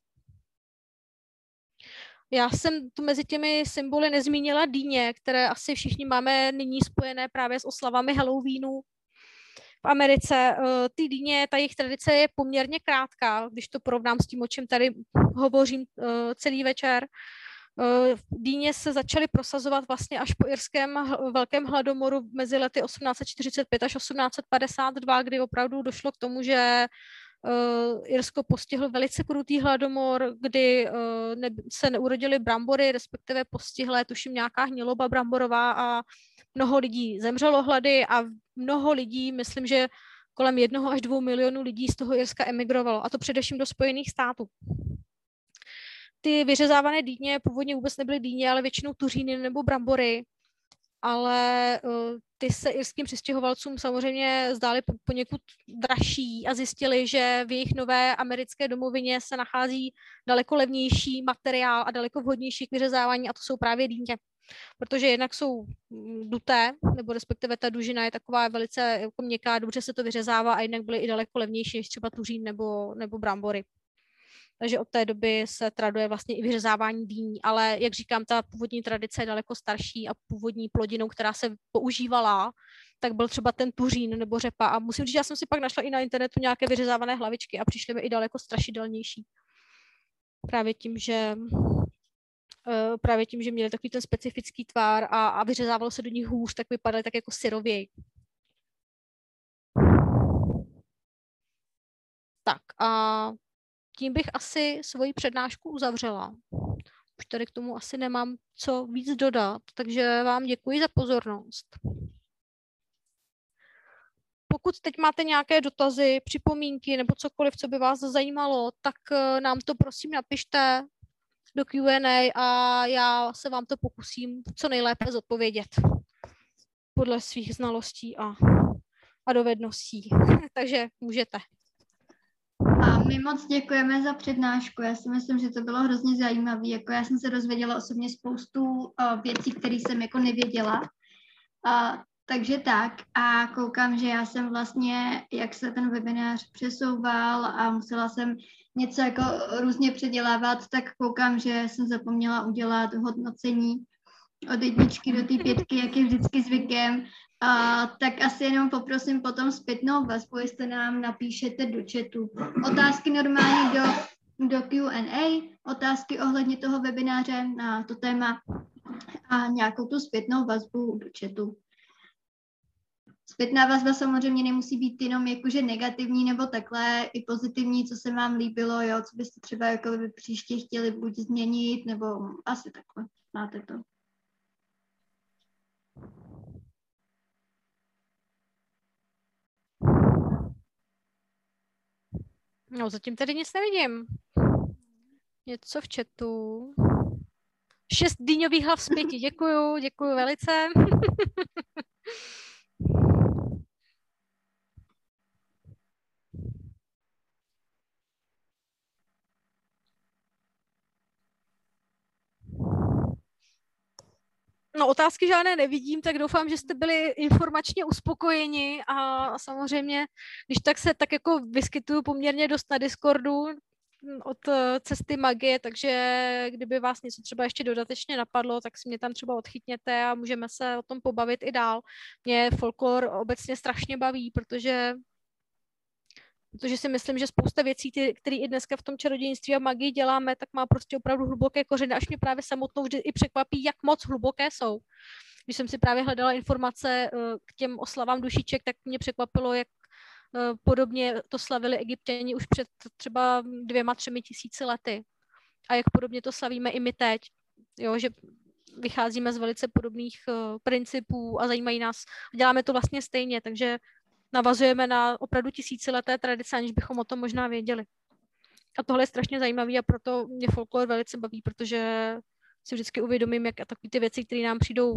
Já jsem tu mezi těmi symboly nezmínila dýně, které asi všichni máme nyní spojené právě s oslavami Halloweenu v Americe. Ty dýně, ta jejich tradice je poměrně krátká, když to porovnám s tím, o čem tady hovořím celý večer. Dýně se začaly prosazovat vlastně až po irském velkém hladomoru mezi lety osmnáct set čtyřicet pět až osmnáct set padesát dva, kdy opravdu došlo k tomu, že Irsko postihl velice krutý hladomor, kdy se neurodily brambory, respektive postihlé, tuším, nějaká hniloba bramborová a mnoho lidí zemřelo hlady a mnoho lidí, myslím, že kolem jednoho až dvou milionů lidí z toho Irska emigrovalo, a to především do Spojených států. Ty vyřezávané dýně původně vůbec nebyly dýně, ale většinou tuříny nebo brambory, ale ty se irským přistěhovalcům samozřejmě zdály poněkud dražší a zjistili, že v jejich nové americké domovině se nachází daleko levnější materiál a daleko vhodnější k vyřezávání, a to jsou právě dýně. Protože jednak jsou duté, nebo respektive ta dužina je taková velice jako měkká, dobře se to vyřezává, a jednak byly i daleko levnější než třeba tuřín nebo, nebo brambory. Takže od té doby se traduje vlastně i vyřezávání dýní, ale jak říkám, ta původní tradice je daleko starší a původní plodinou, která se používala, tak byl třeba ten tuřín nebo řepa. A musím říct, já jsem si pak našla i na internetu nějaké vyřezávané hlavičky a přišly mi i daleko strašidelnější. Právě tím, že, právě tím, že měli takový ten specifický tvar a, a vyřezávalo se do nich hůř, tak vypadaly tak jako syrověji. Tak a tím bych asi svoji přednášku uzavřela. Už tady k tomu asi nemám co víc dodat, takže vám děkuji za pozornost. Pokud teď máte nějaké dotazy, připomínky nebo cokoliv, co by vás zajímalo, tak nám to prosím napište do Q and A a já se vám to pokusím co nejlépe zodpovědět podle svých znalostí a, a dovedností. Takže můžete. A my moc děkujeme za přednášku. Já si myslím, že to bylo hrozně zajímavé. Jako já jsem se dozvěděla osobně spoustu uh, věcí, které jsem jako nevěděla. Uh, takže tak. A koukám, že já jsem vlastně, jak se ten webinář přesouval a musela jsem něco jako různě předělávat, tak koukám, že jsem zapomněla udělat hodnocení od jedničky do té pětky, jak je vždycky zvykem. Uh, tak asi jenom poprosím potom zpětnou vazbu, jestli nám napíšete do chatu otázky normální do, do Q and A, otázky ohledně toho webináře na to téma a nějakou tu zpětnou vazbu do chatu. Zpětná vazba samozřejmě nemusí být jenom jakože negativní nebo takhle, i pozitivní, co se vám líbilo, jo, co byste třeba jako by příště chtěli buď změnit, nebo asi takhle, máte to. No, zatím tady nic nevidím. Něco v chatu. Šest dýňových hlav z pěti. Děkuju, děkuju velice. No, otázky žádné nevidím, tak doufám, že jste byli informačně uspokojeni a samozřejmě, když tak se tak jako vyskytuju poměrně dost na Discordu od Cesty magie, takže kdyby vás něco třeba ještě dodatečně napadlo, tak si mě tam třeba odchytněte a můžeme se o tom pobavit i dál. Mě folklor obecně strašně baví, protože, protože si myslím, že spousta věcí, které i dneska v tom čarodějnictví a magii děláme, tak má prostě opravdu hluboké kořeny, až mě právě samotnou vždy i překvapí, jak moc hluboké jsou. Když jsem si právě hledala informace k těm oslavám dušiček, tak mě překvapilo, jak podobně to slavili Egypťani už před třeba dvěma, třemi tisíci lety. a jak podobně to slavíme i my teď, jo, že vycházíme z velice podobných uh, principů a zajímají nás, děláme to vlastně stejně, takže navazujeme na opravdu tisícileté tradice, aniž bychom o tom možná věděli. A tohle je strašně zajímavé a proto mě folklor velice baví, protože si vždycky uvědomím, jak takové ty věci, které nám přijdou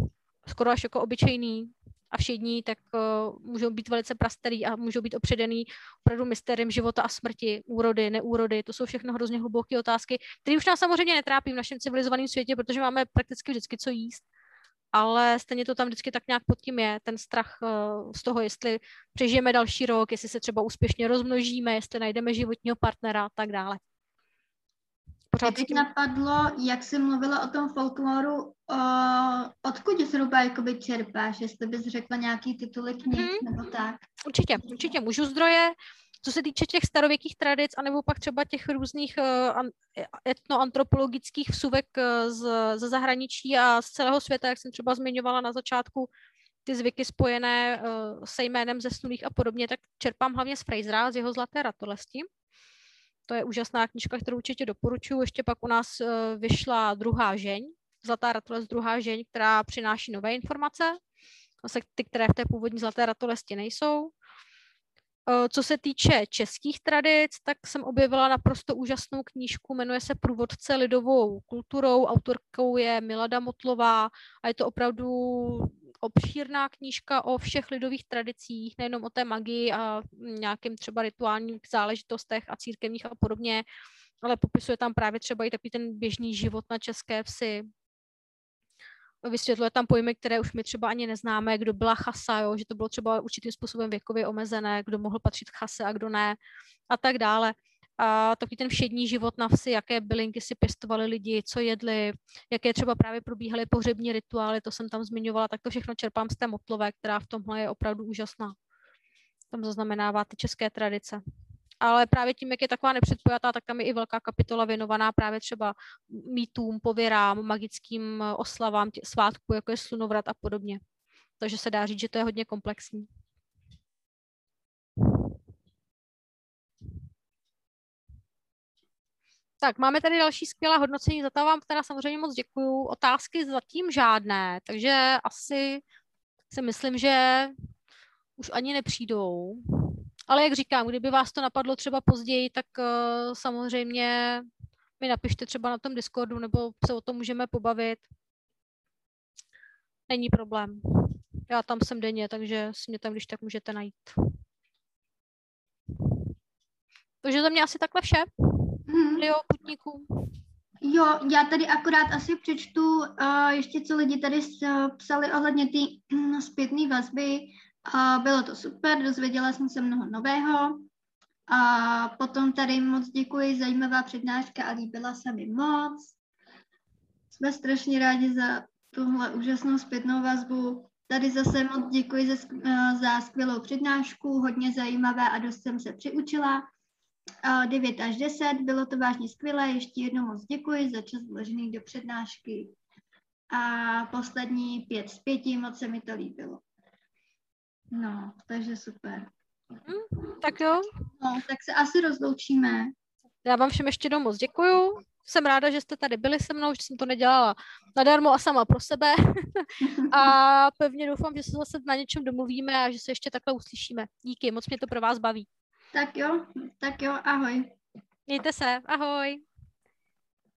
skoro až jako obyčejný a všední, tak uh, můžou být velice prasterý a můžou být opředený opravdu mystériem života a smrti, úrody, neúrody. To jsou všechno hrozně hluboké otázky, které už nás samozřejmě netrápí v našem civilizovaném světě, protože máme prakticky vždycky co jíst, ale stejně to tam vždycky tak nějak pod tím je, ten strach uh, z toho, jestli přežijeme další rok, jestli se třeba úspěšně rozmnožíme, jestli najdeme životního partnera a tak dále. Mě teď napadlo, jak jsi mluvila o tom folkloru, o, odkud zhruba jakoby čerpáš, jestli bys řekla nějaký tituly knih hmm. nebo tak? Určitě, určitě můžu zdroje. Co se týče těch starověkých tradic, anebo pak třeba těch různých etnoantropologických vsuvek ze zahraničí a z celého světa, jak jsem třeba zmiňovala na začátku, ty zvyky spojené se jménem zesnulých a podobně, tak čerpám hlavně z Frazera, z jeho Zlaté ratolesti. To je úžasná knížka, kterou určitě doporučuji. Ještě pak u nás vyšla druhá žeň, Zlatá ratolest druhá žeň, která přináší nové informace, ty, které v té původní Zlaté ratolesti nejsou. Co se týče českých tradic, tak jsem objevila naprosto úžasnou knížku, jmenuje se Průvodce lidovou kulturou, autorkou je Milada Motlová a je to opravdu obšírná knížka o všech lidových tradicích, nejenom o té magii a nějakým třeba rituálních záležitostech a církevních a podobně, ale popisuje tam právě třeba i takový ten běžný život na české vsi. Vysvětluje tam pojmy, které už my třeba ani neznáme, kdo byla chasa, jo, že to bylo třeba určitým způsobem věkově omezené, kdo mohl patřit k chase a kdo ne a tak dále. A takový ten všední život na vsi, jaké bylinky si pěstovali lidi, co jedli, jaké třeba právě probíhaly pohřební rituály, to jsem tam zmiňovala, tak to všechno čerpám z té Motlové, která v tomhle je opravdu úžasná. Tam zaznamenává ty české tradice. Ale právě tím, jak je taková nepředpojatá, tak tam je i velká kapitola věnovaná právě třeba mýtům, pověrám, magickým oslavám, tě, svátku, jako je slunovrat a podobně. Takže se dá říct, že to je hodně komplexní. Tak, máme tady další skvělá hodnocení, za to vám teda samozřejmě moc děkuju. Otázky zatím žádné, takže asi si myslím, že už ani nepřijdou. Ale jak říkám, kdyby vás to napadlo třeba později, tak uh, samozřejmě mi napište třeba na tom Discordu, nebo se o tom můžeme pobavit. Není problém. Já tam jsem denně, takže si mě tam když tak můžete najít. Takže za mě asi takhle vše. Mm-hmm. Lio, putníků. Jo, já tady akorát asi přečtu uh, ještě, co lidi tady psali ohledně té uh, zpětné vazby. A bylo to super, dozvěděla jsem se mnoho nového. A potom tady moc děkuji, zajímavá přednáška a líbila se mi moc. Jsme strašně rádi za tuhle úžasnou zpětnou vazbu. Tady zase moc děkuji za, za skvělou přednášku, hodně zajímavé a dost jsem se přiučila. A devět až deset, bylo to vážně skvělé, ještě jednou moc děkuji za čas vložený do přednášky. A poslední pět z pěti, moc se mi to líbilo. No, takže super. Mm, tak jo. No, tak se asi rozloučíme. Já vám všem ještě jednou moc děkuju. Jsem ráda, že jste tady byli se mnou, že jsem to nedělala nadarmo a sama pro sebe. A pevně doufám, že se zase na něčem domluvíme a že se ještě takhle uslyšíme. Díky, moc mě to pro vás baví. Tak jo, tak jo, ahoj. Mějte se, ahoj.